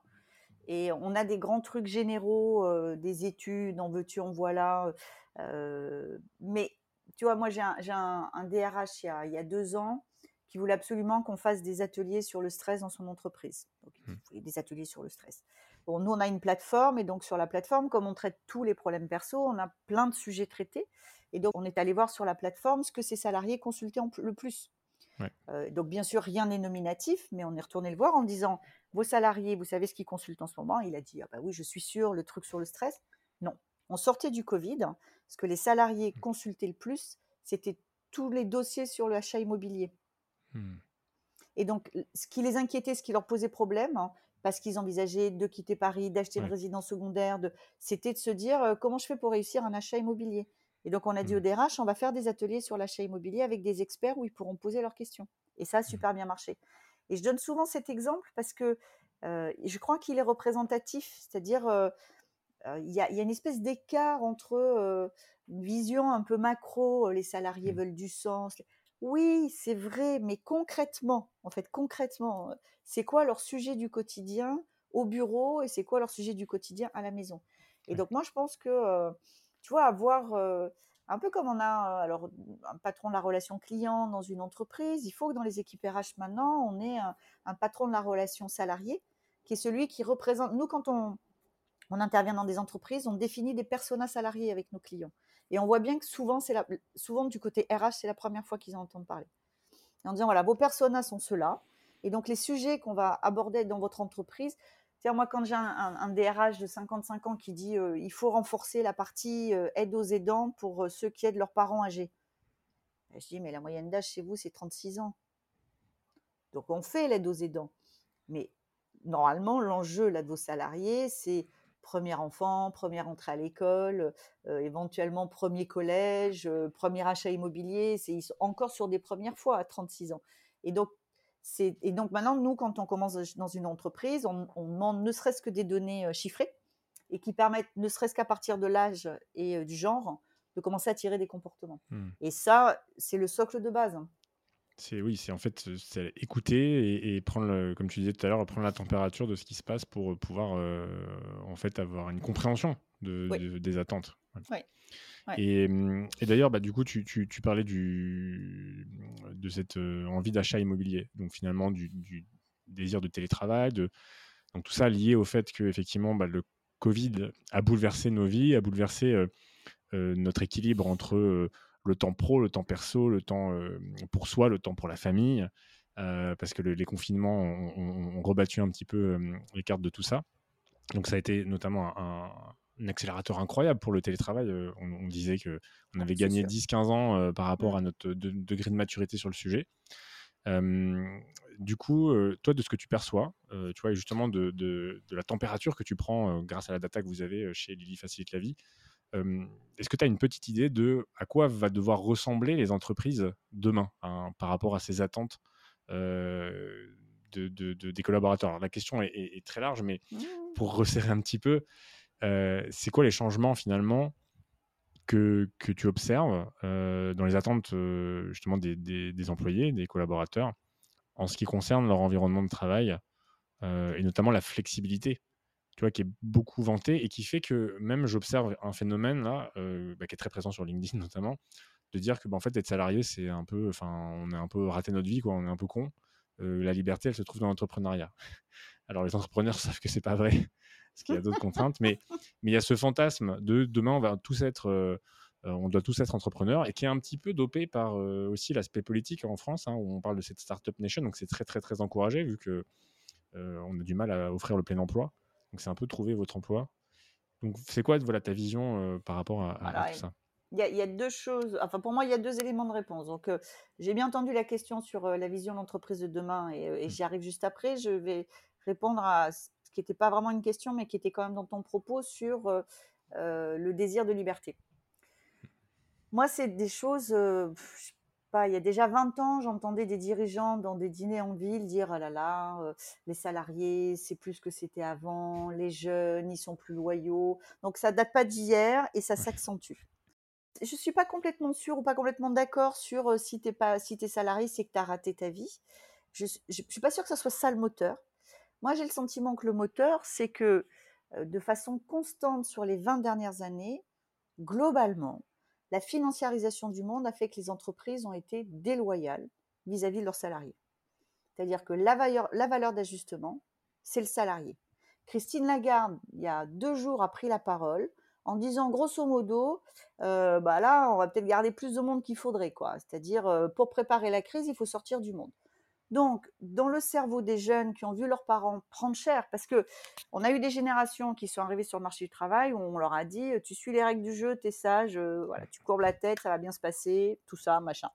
Et on a des grands trucs généraux, euh, des études, en veux-tu, en voilà. Euh, mais tu vois, moi, j'ai un, j'ai un, un D R H il y, a, il y a deux ans qui voulait absolument qu'on fasse des ateliers sur le stress dans son entreprise. Donc, il voulait des ateliers sur le stress. Bon, nous, on a une plateforme et donc sur la plateforme, comme on traite tous les problèmes perso, on a plein de sujets traités. Et donc, on est allé voir sur la plateforme ce que ces salariés consultaient le plus. Ouais. Euh, donc, bien sûr, rien n'est nominatif, mais on est retourné le voir en disant « Vos salariés, vous savez ce qu'ils consultent en ce moment ?» Il a dit « Ah bah oui, je suis sûr, le truc sur le stress. » Non, on sortait du Covid. Hein, ce que les salariés consultaient le plus, c'était tous les dossiers sur le achat immobilier. Hmm. Et donc, ce qui les inquiétait, ce qui leur posait problème... Hein, parce qu'ils envisageaient de quitter Paris, d'acheter ouais. une résidence secondaire, de... c'était de se dire euh, comment je fais pour réussir un achat immobilier. Et donc, on a mmh. dit au D R H, on va faire des ateliers sur l'achat immobilier avec des experts où ils pourront poser leurs questions. Et ça a super bien marché. Et je donne souvent cet exemple parce que euh, je crois qu'il est représentatif, c'est-à-dire euh, euh, y a, y a une espèce d'écart entre euh, une vision un peu macro, les salariés mmh. veulent du sens... Oui, c'est vrai, mais concrètement, en fait, concrètement, c'est quoi leur sujet du quotidien au bureau et c'est quoi leur sujet du quotidien à la maison ? Et donc, moi, je pense que, euh, tu vois, avoir, euh, un peu comme on a alors, un patron de la relation client dans une entreprise, il faut que dans les équipes R H maintenant, on ait un, un patron de la relation salarié qui est celui qui représente… Nous, quand on, on intervient dans des entreprises, on définit des personas salariés avec nos clients. Et on voit bien que souvent, c'est la, souvent du côté R H, c'est la première fois qu'ils en entendent parler. Et en disant, voilà, vos personas sont ceux-là. Et donc, les sujets qu'on va aborder dans votre entreprise, c'est-à-dire moi, quand j'ai un, un, un D R H de cinquante-cinq ans qui dit, euh, il faut renforcer la partie euh, aide aux aidants pour euh, ceux qui aident leurs parents âgés. Et je dis, mais la moyenne d'âge chez vous, c'est trente-six ans. Donc, on fait l'aide aux aidants. Mais normalement, l'enjeu là, de vos salariés, c'est... premier enfant, première entrée à l'école, euh, éventuellement premier collège, euh, premier achat immobilier, c'est, ils sont encore sur des premières fois à trente-six ans. Et donc, c'est, et donc maintenant, nous, quand on commence dans une entreprise, on, on demande ne serait-ce que des données chiffrées et qui permettent, ne serait-ce qu'à partir de l'âge et euh, du genre, de commencer à tirer des comportements. Mmh. Et ça, c'est le socle de base. C'est, oui, c'est en fait c'est écouter et, et prendre, le, comme tu disais tout à l'heure, prendre la température de ce qui se passe pour pouvoir euh, en fait avoir une compréhension de, oui. de, des attentes. Oui. Ouais. Et, et d'ailleurs, bah, du coup, tu, tu, tu parlais du, de cette euh, envie d'achat immobilier, donc finalement du, du désir de télétravail, de, donc tout ça lié au fait que effectivement, bah, le Covid a bouleversé nos vies, a bouleversé euh, euh, notre équilibre entre euh, le temps pro, le temps perso, le temps euh, pour soi, le temps pour la famille, euh, parce que le, les confinements ont, ont, ont rebattu un petit peu euh, les cartes de tout ça. Donc ça a été notamment un, un accélérateur incroyable pour le télétravail. Euh, on, on disait qu'on avait gagné dix à quinze ans euh, par rapport à notre de, degré de maturité sur le sujet. Euh, du coup, euh, toi, de ce que tu perçois, euh, tu vois, et justement de, de, de la température que tu prends euh, grâce à la data que vous avez chez Lily Facilite la vie, Euh, est-ce que tu as une petite idée de à quoi va devoir ressembler les entreprises demain hein, par rapport à ces attentes euh, de, de, de, des collaborateurs ? Alors, la question est, est, est très large, mais mmh. pour resserrer un petit peu, euh, c'est quoi les changements finalement que, que tu observes euh, dans les attentes euh, justement des, des, des employés, des collaborateurs, en ce qui concerne leur environnement de travail euh, et notamment la flexibilité ? Tu vois, qui est beaucoup vanté et qui fait que même j'observe un phénomène là, euh, bah, qui est très présent sur LinkedIn notamment, de dire que bah, en fait être salarié c'est un peu, enfin on a un peu raté notre vie quoi, on est un peu con. Euh, la liberté elle se trouve dans l'entrepreneuriat. Alors les entrepreneurs savent que c'est pas vrai, parce qu'il y a d'autres contraintes, mais mais il y a ce fantasme de demain on va tous être, euh, on doit tous être entrepreneurs et qui est un petit peu dopé par euh, aussi l'aspect politique en France hein, où on parle de cette startup nation, donc c'est très très très encouragé vu que euh, on a du mal à offrir le plein emploi. Donc, c'est un peu trouver votre emploi. Donc, c'est quoi voilà, ta vision euh, par rapport à, à, voilà, à tout ça ? Il y a, y a deux choses. Enfin, pour moi, il y a deux éléments de réponse. Donc, euh, j'ai bien entendu la question sur euh, la vision de l'entreprise de demain et, euh, et j'y arrive juste après. Je vais répondre à ce qui n'était pas vraiment une question, mais qui était quand même dans ton propos sur euh, euh, le désir de liberté. Moi, c'est des choses... Euh, je sais pas, il y a déjà vingt ans, j'entendais des dirigeants dans des dîners en ville dire « Ah là là, euh, les salariés, c'est plus ce que c'était avant, les jeunes, ils sont plus loyaux. » Donc, ça ne date pas d'hier et ça s'accentue. Je ne suis pas complètement sûre ou pas complètement d'accord sur euh, si tu es si t'es salarié, c'est que tu as raté ta vie. Je ne suis pas sûre que ce soit ça le moteur. Moi, j'ai le sentiment que le moteur, c'est que euh, de façon constante sur les vingt dernières années, globalement, la financiarisation du monde a fait que les entreprises ont été déloyales vis-à-vis de leurs salariés. C'est-à-dire que la valeur, la valeur d'ajustement, c'est le salarié. Christine Lagarde, il y a deux jours, a pris la parole en disant grosso modo, euh, bah là, on va peut-être garder plus de monde qu'il faudrait, quoi. C'est-à-dire, euh, pour préparer la crise, il faut sortir du monde. Donc, dans le cerveau des jeunes qui ont vu leurs parents prendre cher, parce qu'on a eu des générations qui sont arrivées sur le marché du travail où on leur a dit « tu suis les règles du jeu, t'es sage, euh, voilà, tu courbes la tête, ça va bien se passer, tout ça, machin. »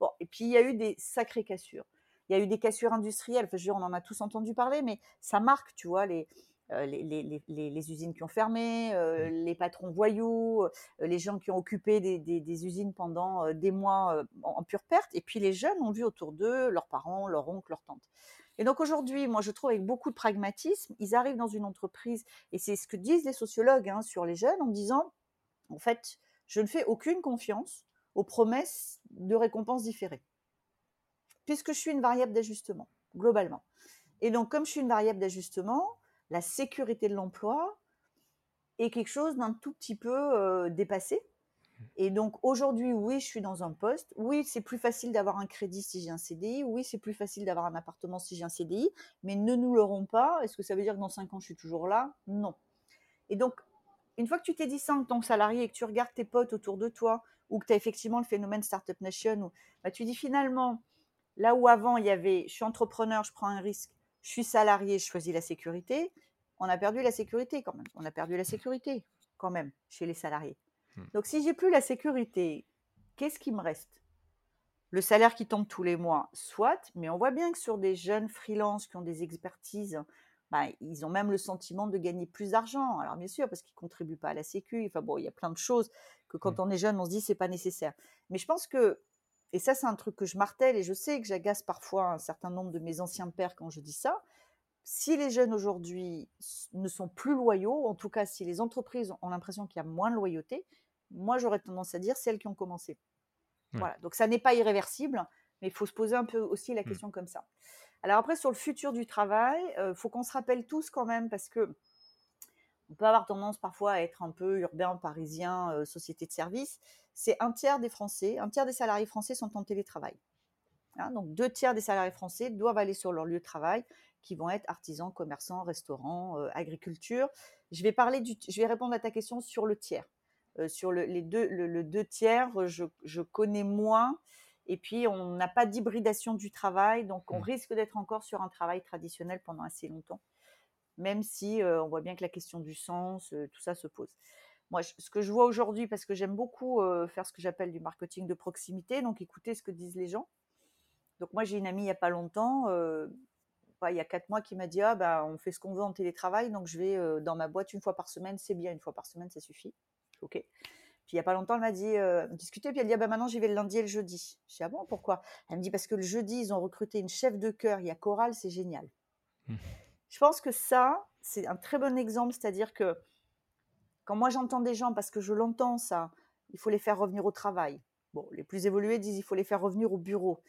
Bon, et puis, il y a eu des sacrées cassures. Il y a eu des cassures industrielles, enfin, je veux dire, on en a tous entendu parler, mais ça marque, tu vois, les... Euh, les, les, les, les usines qui ont fermé, euh, les patrons voyous, euh, les gens qui ont occupé des, des, des usines pendant euh, des mois euh, en, en pure perte. Et puis les jeunes ont vu autour d'eux leurs parents, leurs oncles, leurs tantes. Et donc aujourd'hui, moi je trouve avec beaucoup de pragmatisme, ils arrivent dans une entreprise, et c'est ce que disent les sociologues hein, sur les jeunes, en disant, en fait, je ne fais aucune confiance aux promesses de récompenses différées, puisque je suis une variable d'ajustement, globalement. Et donc comme je suis une variable d'ajustement, la sécurité de l'emploi est quelque chose d'un tout petit peu euh, dépassé. Et donc, aujourd'hui, oui, je suis dans un poste. Oui, c'est plus facile d'avoir un crédit si j'ai un C D I. Oui, c'est plus facile d'avoir un appartement si j'ai un C D I. Mais ne nous l'aurons pas. Est-ce que ça veut dire que dans cinq ans, je suis toujours là ? Non. Et donc, une fois que tu t'es dit ça en tant que salarié et que tu regardes tes potes autour de toi ou que tu as effectivement le phénomène Startup Nation, où, bah, tu dis finalement, là où avant, il y avait « je suis entrepreneur, je prends un risque », je suis salarié, je choisis la sécurité. On a perdu la sécurité quand même. On a perdu la sécurité quand même chez les salariés. Donc, si j'ai plus la sécurité, qu'est-ce qui me reste ? Le salaire qui tombe tous les mois, soit. Mais on voit bien que sur des jeunes freelances qui ont des expertises, bah, ils ont même le sentiment de gagner plus d'argent. Alors, bien sûr, parce qu'ils ne contribuent pas à la sécu. Enfin bon, il y a plein de choses que quand on est jeune, on se dit que ce n'est pas nécessaire. Mais je pense que Et ça, c'est un truc que je martèle et je sais que j'agace parfois un certain nombre de mes anciens pairs quand je dis ça. Si les jeunes aujourd'hui ne sont plus loyaux, en tout cas si les entreprises ont l'impression qu'il y a moins de loyauté, moi j'aurais tendance à dire celles qui ont commencé. Ouais. Voilà. Donc ça n'est pas irréversible, mais il faut se poser un peu aussi la question mmh. comme ça. Alors après, sur le futur du travail, il euh, faut qu'on se rappelle tous quand même parce que on peut avoir tendance parfois à être un peu urbain, parisien, euh, société de service. C'est un tiers des Français, un tiers des salariés français sont en télétravail. Hein, donc, deux tiers des salariés français doivent aller sur leur lieu de travail, qui vont être artisans, commerçants, restaurants, euh, agriculture. Je vais, parler du, je vais répondre à ta question sur le tiers. Euh, sur le, les deux, le, le deux tiers, je, je connais moins. Et puis, on n'a pas d'hybridation du travail. Donc, on mmh. risque d'être encore sur un travail traditionnel pendant assez longtemps. Même si euh, on voit bien que la question du sens, euh, tout ça se pose. Moi, je, ce que je vois aujourd'hui, parce que j'aime beaucoup euh, faire ce que j'appelle du marketing de proximité, donc écouter ce que disent les gens. Donc moi, j'ai une amie il n'y a pas longtemps, euh, bah, il y a quatre mois, qui m'a dit « Ah, bah, on fait ce qu'on veut en télétravail, donc je vais euh, dans ma boîte une fois par semaine, c'est bien, une fois par semaine, ça suffit. » Ok. Puis il n'y a pas longtemps, elle m'a dit euh, « discuter », puis elle dit « Ah, bah, maintenant, j'y vais le lundi et le jeudi. » Je dis « Ah bon, pourquoi ?» Elle me dit « Parce que le jeudi, ils ont recruté une chef de chœur, il y a chorale, c'est génial. Mmh. » Je pense que ça, c'est un très bon exemple, c'est-à-dire que quand moi j'entends des gens, parce que je l'entends ça, il faut les faire revenir au travail. Bon, les plus évolués disent il faut les faire revenir au bureau.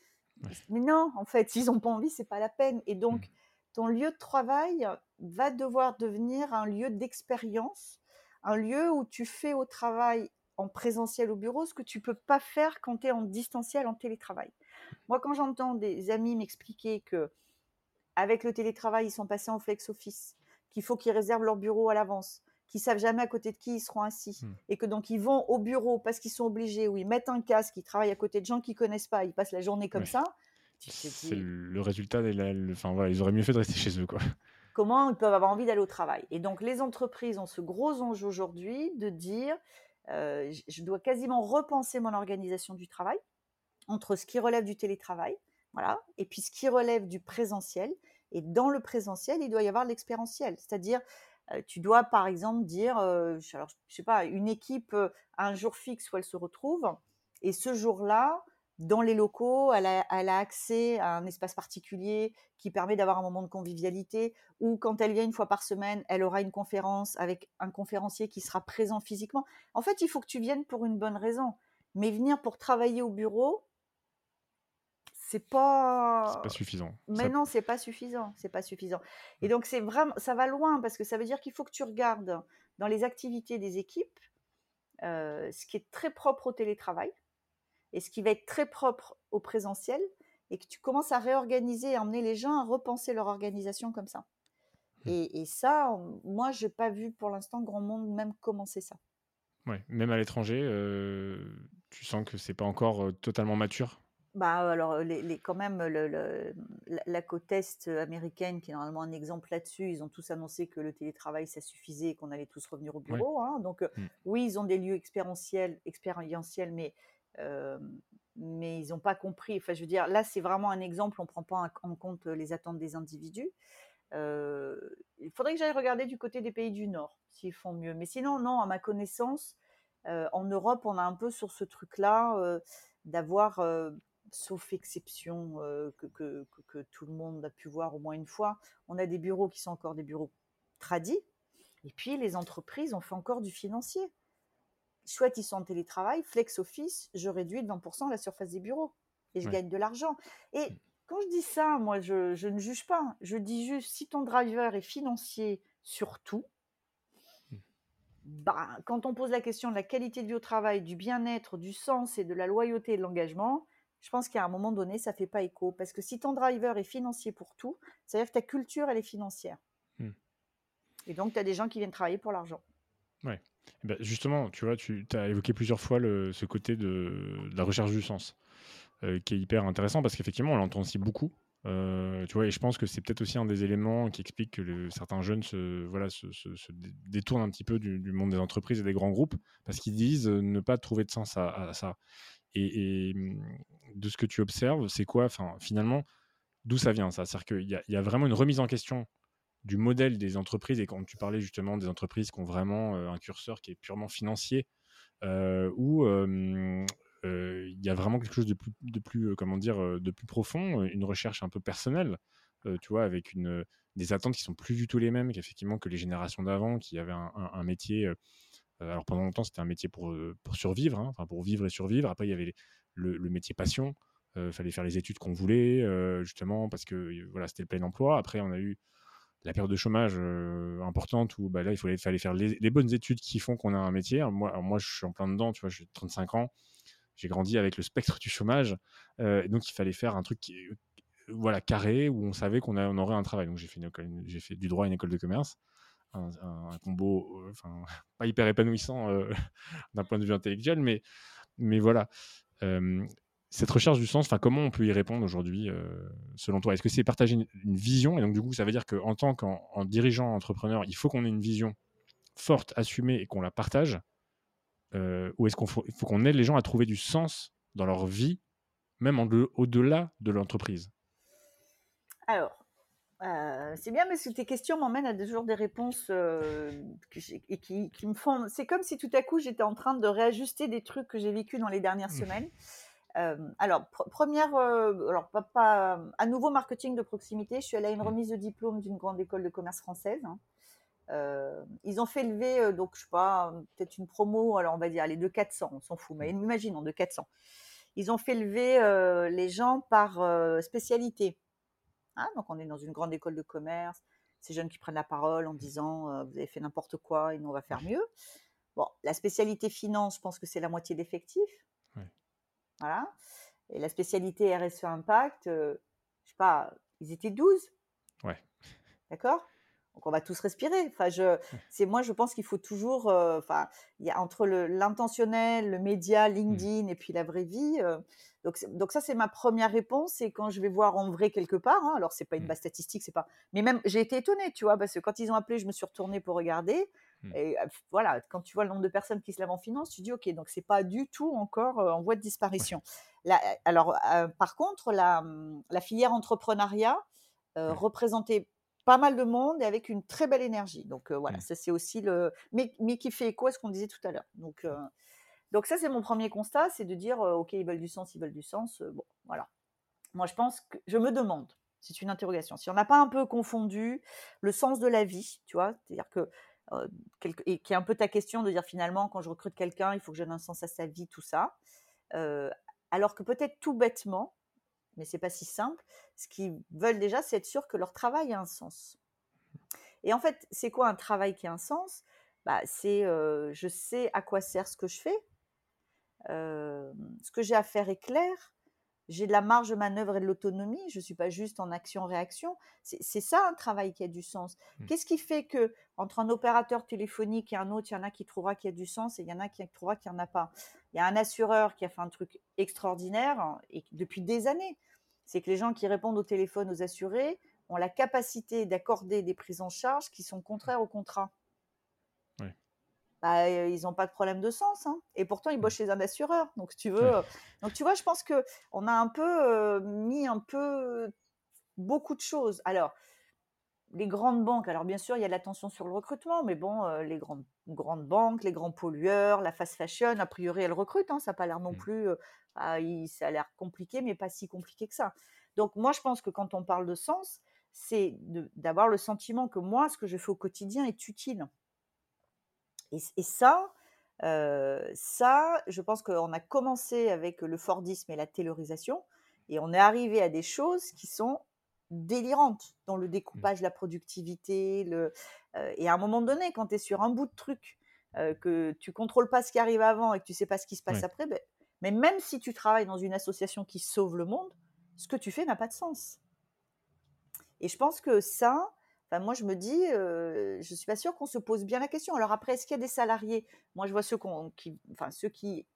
Ouais. Mais non, en fait, s'ils n'ont pas envie, c'est pas la peine. Et donc, ton lieu de travail va devoir devenir un lieu d'expérience, un lieu où tu fais au travail en présentiel au bureau ce que tu peux pas faire quand tu es en distanciel, en télétravail. Moi, quand j'entends des amis m'expliquer que avec le télétravail, ils sont passés en flex-office, qu'il faut qu'ils réservent leur bureau à l'avance, qu'ils ne savent jamais à côté de qui ils seront assis, mmh. et que donc ils vont au bureau parce qu'ils sont obligés, ou ils mettent un casque, ils travaillent à côté de gens qu'ils ne connaissent pas, ils passent la journée comme oui. ça. Tu sais, c'est qui... le résultat, de la, le, enfin, voilà, ils auraient mieux fait de rester chez eux, quoi. Comment ils peuvent avoir envie d'aller au travail? Et donc, les entreprises ont ce gros enjeu aujourd'hui de dire, euh, je dois quasiment repenser mon organisation du travail entre ce qui relève du télétravail, voilà, et puis ce qui relève du présentiel. Et dans le présentiel, il doit y avoir l'expérientiel, c'est-à-dire euh, tu dois par exemple dire, euh, alors je sais pas, une équipe euh, à un jour fixe où elle se retrouve, et ce jour-là, dans les locaux, elle a, elle a accès à un espace particulier qui permet d'avoir un moment de convivialité, ou quand elle vient une fois par semaine, elle aura une conférence avec un conférencier qui sera présent physiquement. En fait, il faut que tu viennes pour une bonne raison, mais venir pour travailler au bureau, c'est pas... c'est pas suffisant. Mais ça... non, c'est pas suffisant, c'est pas suffisant. Et donc c'est vraiment, ça va loin, parce que ça veut dire qu'il faut que tu regardes dans les activités des équipes euh, ce qui est très propre au télétravail et ce qui va être très propre au présentiel, et que tu commences à réorganiser et à emmener les gens à repenser leur organisation comme ça. Mmh. Et, et ça, on, moi, j'ai pas vu pour l'instant grand monde même commencer ça. Ouais, même à l'étranger, euh, tu sens que c'est pas encore euh, totalement mature. Bah, alors, les, les, quand même, le, le, la, la côte est américaine, qui est normalement un exemple là-dessus, ils ont tous annoncé que le télétravail, ça suffisait et qu'on allait tous revenir au bureau. Ouais. Hein, donc, mmh. oui, ils ont des lieux expérientiels, expérientiels mais, euh, mais ils n'ont pas compris. Enfin, je veux dire, là, c'est vraiment un exemple. On ne prend pas en compte les attentes des individus. Euh, il faudrait que j'aille regarder du côté des pays du Nord, s'ils font mieux. Mais sinon, non, à ma connaissance, euh, en Europe, on a un peu sur ce truc-là euh, d'avoir... Euh, sauf exception euh, que, que, que tout le monde a pu voir au moins une fois, on a des bureaux qui sont encore des bureaux tradis, et puis les entreprises ont fait encore du financier. Chouette, ils sont en télétravail, flex office, je réduis de vingt pour cent la surface des bureaux, et je ouais. gagne de l'argent. Et quand je dis ça, moi, je, je ne juge pas, je dis juste, si ton driver est financier sur tout, bah, quand on pose la question de la qualité de vie au travail, du bien-être, du sens et de la loyauté et de l'engagement, je pense qu'à un moment donné, ça ne fait pas écho. Parce que si ton driver est financier pour tout, ça veut dire que ta culture, elle est financière. Mmh. Et donc, tu as des gens qui viennent travailler pour l'argent. Ouais. Et ben justement, tu vois, tu as évoqué plusieurs fois le, ce côté de, de la recherche du sens, euh, qui est hyper intéressant, parce qu'effectivement, on l'entend aussi beaucoup. Euh, tu vois, et je pense que c'est peut-être aussi un des éléments qui explique que le, certains jeunes se, voilà, se, se, se détournent un petit peu du, du monde des entreprises et des grands groupes, parce qu'ils disent ne pas trouver de sens à, à ça. Et, et de ce que tu observes, c'est quoi, enfin, finalement, d'où ça vient, ça? C'est-à-dire qu'il y a, il y a vraiment une remise en question du modèle des entreprises, et quand tu parlais justement des entreprises qui ont vraiment euh, un curseur qui est purement financier, euh, où euh, euh, il y a vraiment quelque chose de plus, de plus euh, comment dire, de plus profond, une recherche un peu personnelle, euh, tu vois, avec une, des attentes qui sont plus du tout les mêmes qu'effectivement que les générations d'avant, qui avaient un, un, un métier... Euh, Alors pendant longtemps, c'était un métier pour, pour survivre, hein, enfin pour vivre et survivre. Après, il y avait les, le, le métier passion. Il euh, fallait faire les études qu'on voulait, euh, justement, parce que voilà, c'était le plein emploi. Après, on a eu la période de chômage euh, importante où bah, là, il fallait, fallait faire les, les bonnes études qui font qu'on a un métier. Alors, moi, alors, moi, je suis en plein dedans, tu vois, j'ai trente-cinq ans. J'ai grandi avec le spectre du chômage. Euh, donc, il fallait faire un truc qui, voilà, carré, où on savait qu'on a, on aurait un travail. Donc, j'ai fait, une école, j'ai fait du droit à une école de commerce. Un, un, un combo euh, enfin, pas hyper épanouissant euh, d'un point de vue intellectuel, mais, mais voilà. Euh, cette recherche du sens, comment on peut y répondre aujourd'hui, euh, selon toi? Est-ce que c'est partager une, une vision? Et donc, du coup, ça veut dire qu'en tant qu'en en dirigeant, entrepreneur, il faut qu'on ait une vision forte, assumée et qu'on la partage, euh, ou est-ce qu'il faut, faut qu'on aide les gens à trouver du sens dans leur vie, même en de, au-delà de l'entreprise? Alors, Euh, c'est bien parce que tes questions m'emmènent à toujours des réponses euh, que et qui, qui me font... C'est comme si tout à coup, j'étais en train de réajuster des trucs que j'ai vécu dans les dernières semaines. Euh, alors, pr- première... Euh, alors, pas, pas, à nouveau, marketing de proximité. Je suis allée à une remise de diplôme d'une grande école de commerce française. Hein. Euh, ils ont fait lever, euh, donc, je sais pas, peut-être une promo, alors on va dire, allez, de quatre cents, on s'en fout, mais imaginons, de quatre cents. Ils ont fait lever euh, les gens par euh, spécialité. Ah, donc, on est dans une grande école de commerce. Ces jeunes qui prennent la parole en disant euh, « vous avez fait n'importe quoi et nous, on va faire mieux ». Bon, la spécialité finance, je pense que c'est la moitié d'effectifs. Oui. Voilà. Et la spécialité R S E Impact, euh, je ne sais pas, ils étaient douze. Ouais. D'accord ? Donc on va tous respirer. Enfin, je, c'est moi, je pense qu'il faut toujours, euh, enfin, il y a entre le, l'intentionnel, le média, LinkedIn et puis la vraie vie. Euh, donc, donc ça, c'est ma première réponse. Et quand je vais voir en vrai quelque part, hein, alors c'est pas une base statistique, c'est pas. Mais même, j'ai été étonnée, tu vois, parce que quand ils ont appelé, je me suis retournée pour regarder. Et euh, voilà, quand tu vois le nombre de personnes qui se lèvent en finance, tu dis ok, donc c'est pas du tout encore euh, en voie de disparition. La, alors, euh, par contre, la, la filière entrepreneuriat euh, ouais. représentait pas mal de monde et avec une très belle énergie. Donc euh, voilà, ouais. ça c'est aussi le, mais, mais qui fait écho à ce qu'on disait tout à l'heure. Donc euh, donc ça c'est mon premier constat, c'est de dire euh, ok, ils veulent du sens, ils veulent du sens. Euh, bon, voilà. Moi je pense que je me demande, c'est une interrogation, si on n'a pas un peu confondu le sens de la vie, tu vois, c'est-à-dire que Euh, quelque, et qui est un peu ta question de dire finalement quand je recrute quelqu'un il faut que je donne un sens à sa vie, tout ça euh, alors que peut-être tout bêtement, mais c'est pas si simple, ce qu'ils veulent déjà c'est être sûr que leur travail a un sens. Et en fait c'est quoi un travail qui a un sens? Bah, c'est euh, je sais à quoi sert ce que je fais, euh, ce que j'ai à faire est clair, j'ai de la marge de manœuvre et de l'autonomie, je ne suis pas juste en action-réaction. C'est, c'est ça un travail qui a du sens. Mmh. Qu'est-ce qui fait qu'entre un opérateur téléphonique et un autre, il y en a qui trouvera qu'il y a du sens et il y en a qui trouvera qu'il n'y en a pas? Il y a un assureur qui a fait un truc extraordinaire et depuis des années. C'est que les gens qui répondent au téléphone aux assurés ont la capacité d'accorder des prises en charge qui sont contraires au contrat. Oui. Bah, ils n'ont pas de problème de sens, hein. Et pourtant ils bossent chez un assureur. Donc si tu veux, ouais. donc tu vois, je pense que on a un peu euh, mis un peu beaucoup de choses. Alors les grandes banques, alors bien sûr il y a de l'attention sur le recrutement, mais bon euh, les grandes grandes banques, les grands pollueurs, la fast fashion, a priori elles recrutent, hein, ça n'a pas l'air non plus, euh, bah, il, ça a l'air compliqué, mais pas si compliqué que ça. Donc moi je pense que quand on parle de sens, c'est de, d'avoir le sentiment que moi ce que je fais au quotidien est utile. Et, et ça, euh, ça, je pense qu'on a commencé avec le Fordisme et la taylorisation, et on est arrivé à des choses qui sont délirantes dans le découpage, la productivité. Le, euh, et à un moment donné, quand tu es sur un bout de truc, euh, que tu ne contrôles pas ce qui arrive avant et que tu ne sais pas ce qui se passe oui. après, ben, mais même si tu travailles dans une association qui sauve le monde, ce que tu fais n'a pas de sens. Et je pense que ça... Enfin, moi, je me dis, euh, je ne suis pas sûre qu'on se pose bien la question. Alors après, est-ce qu'il y a des salariés ? Moi, je vois ceux, qu'on, qui, enfin, ceux qui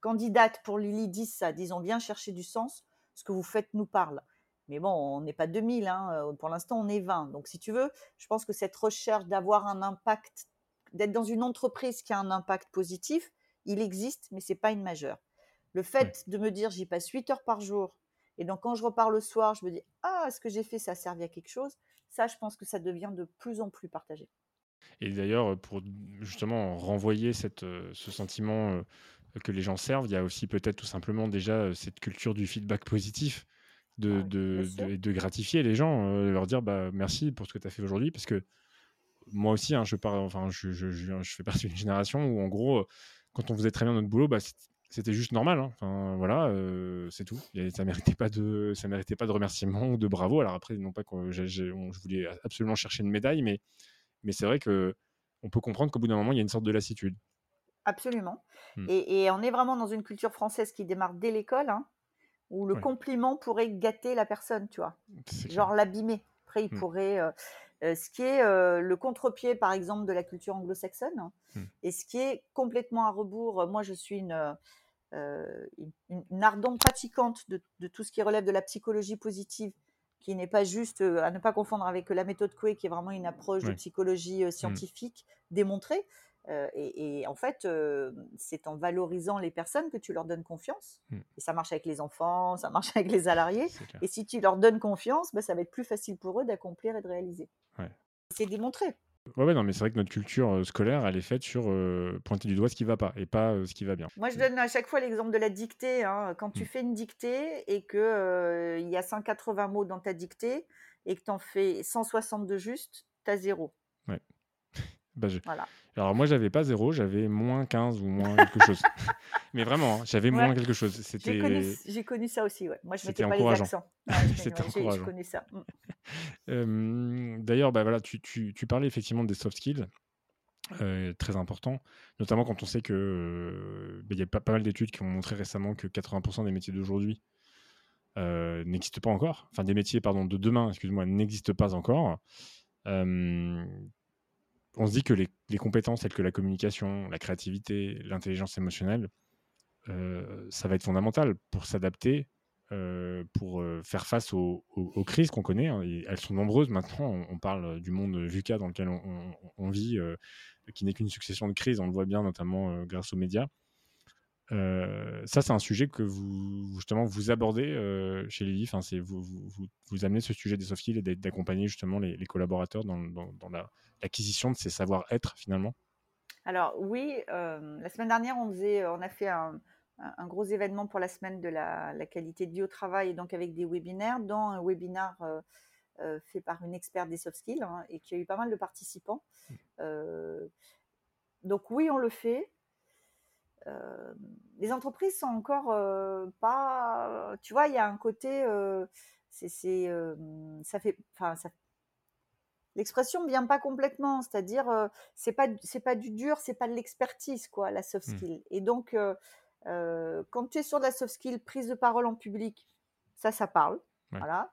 candidatent pour Lily disent ça, disent on vient chercher du sens, ce que vous faites nous parle. Mais bon, on n'est pas deux mille, hein, pour l'instant, on est vingt. Donc si tu veux, je pense que cette recherche d'avoir un impact, d'être dans une entreprise qui a un impact positif, il existe, mais ce n'est pas une majeure. Le fait de me dire, j'y passe huit heures par jour, et donc quand je repars le soir, je me dis, ah, ce que j'ai fait, ça a servi à quelque chose. Ça, je pense que ça devient de plus en plus partagé. Et d'ailleurs, pour justement renvoyer cette, ce sentiment que les gens servent, il y a aussi peut-être tout simplement déjà cette culture du feedback positif, de, ah, de, de, de gratifier les gens, leur dire bah, merci pour ce que tu as fait aujourd'hui, parce que moi aussi, hein, je, pars, enfin, je, je, je, je fais partie d'une génération où en gros, quand on faisait très bien notre boulot, bah, c'était juste normal, hein. Enfin, voilà, euh, c'est tout. Et ça méritait pas de, ça méritait pas de remerciements ou de bravo. Alors après, non pas que j'ai, j'ai, on, je voulais absolument chercher une médaille, mais, mais c'est vrai que on peut comprendre qu'au bout d'un moment, il y a une sorte de lassitude. Absolument. Hmm. Et, et on est vraiment dans une culture française qui démarre dès l'école, hein, où le ouais. compliment pourrait gâter la personne, tu vois, c'est genre clair. L'abîmer. Après, il hmm. pourrait. Euh, Euh, ce qui est euh, le contre-pied, par exemple, de la culture anglo-saxonne, hein, mmh. et ce qui est complètement à rebours. Moi, je suis une, euh, une, une ardente pratiquante de, de tout ce qui relève de la psychologie positive, qui n'est pas juste euh, à ne pas confondre avec la méthode Coué, qui est vraiment une approche ouais. de psychologie euh, scientifique mmh. démontrée. Euh, et, et en fait, euh, c'est en valorisant les personnes que tu leur donnes confiance. Mmh. Et ça marche avec les enfants, ça marche avec les salariés. Et si tu leur donnes confiance, bah, ça va être plus facile pour eux d'accomplir et de réaliser. Ouais. C'est démontré. Ouais, ouais, non, mais c'est vrai que notre culture scolaire, elle est faite sur euh, pointer du doigt ce qui ne va pas et pas euh, ce qui va bien. Moi, je donne à chaque fois l'exemple de la dictée. Hein. Quand tu mmh. fais une dictée et qu'il euh, y a cent quatre-vingts mots dans ta dictée et que tu en fais cent soixante de juste, tu as zéro. Ouais. Bah je... voilà. Alors moi j'avais pas zéro, j'avais moins quinze ou moins quelque chose. Mais vraiment, hein, j'avais ouais. moins quelque chose. C'était... J'ai, connu... J'ai connu ça aussi, ouais. Moi je mettais pas les accents. Ouais, je C'était connais... encourageant. Je connais ça. euh, d'ailleurs, bah, voilà, tu, tu, tu parlais effectivement des soft skills, euh, très important, notamment quand on sait que euh, bah, y a pas, pas mal d'études qui ont montré récemment que quatre-vingts pour cent des métiers d'aujourd'hui euh, n'existent pas encore. Enfin des métiers pardon, de demain, excuse-moi, n'existent pas encore. Euh, on se dit que les, les compétences telles que la communication, la créativité, l'intelligence émotionnelle, euh, ça va être fondamental pour s'adapter, euh, pour euh, faire face aux, aux, aux crises qu'on connaît. Hein. Elles sont nombreuses maintenant. On, on parle du monde VUCA dans lequel on, on, on vit, euh, qui n'est qu'une succession de crises. On le voit bien, notamment euh, grâce aux médias. Euh, ça, c'est un sujet que vous, justement, vous abordez euh, chez Lily. Enfin, c'est vous, vous, vous amenez ce sujet des soft skills et d'accompagner justement les, les collaborateurs dans, dans, dans la, l'acquisition de ces savoir-être finalement. Alors oui, euh, la semaine dernière, on faisait, on a fait un, un gros événement pour la semaine de la, la qualité de vie au travail, et donc avec des webinaires, dont un webinar euh, euh, fait par une experte des soft skills, hein, et qui a eu pas mal de participants. Euh, donc oui, on le fait. Euh, les entreprises sont encore euh, pas, tu vois, il y a un côté, euh, c'est, c'est, euh, ça fait, enfin, ça, l'expression vient pas complètement, c'est-à-dire euh, c'est pas, c'est pas du dur, c'est pas de l'expertise, quoi, la soft skill. Mmh. Et donc, euh, euh, quand tu es sur de la soft skill, prise de parole en public, ça, ça parle. Ouais. Voilà.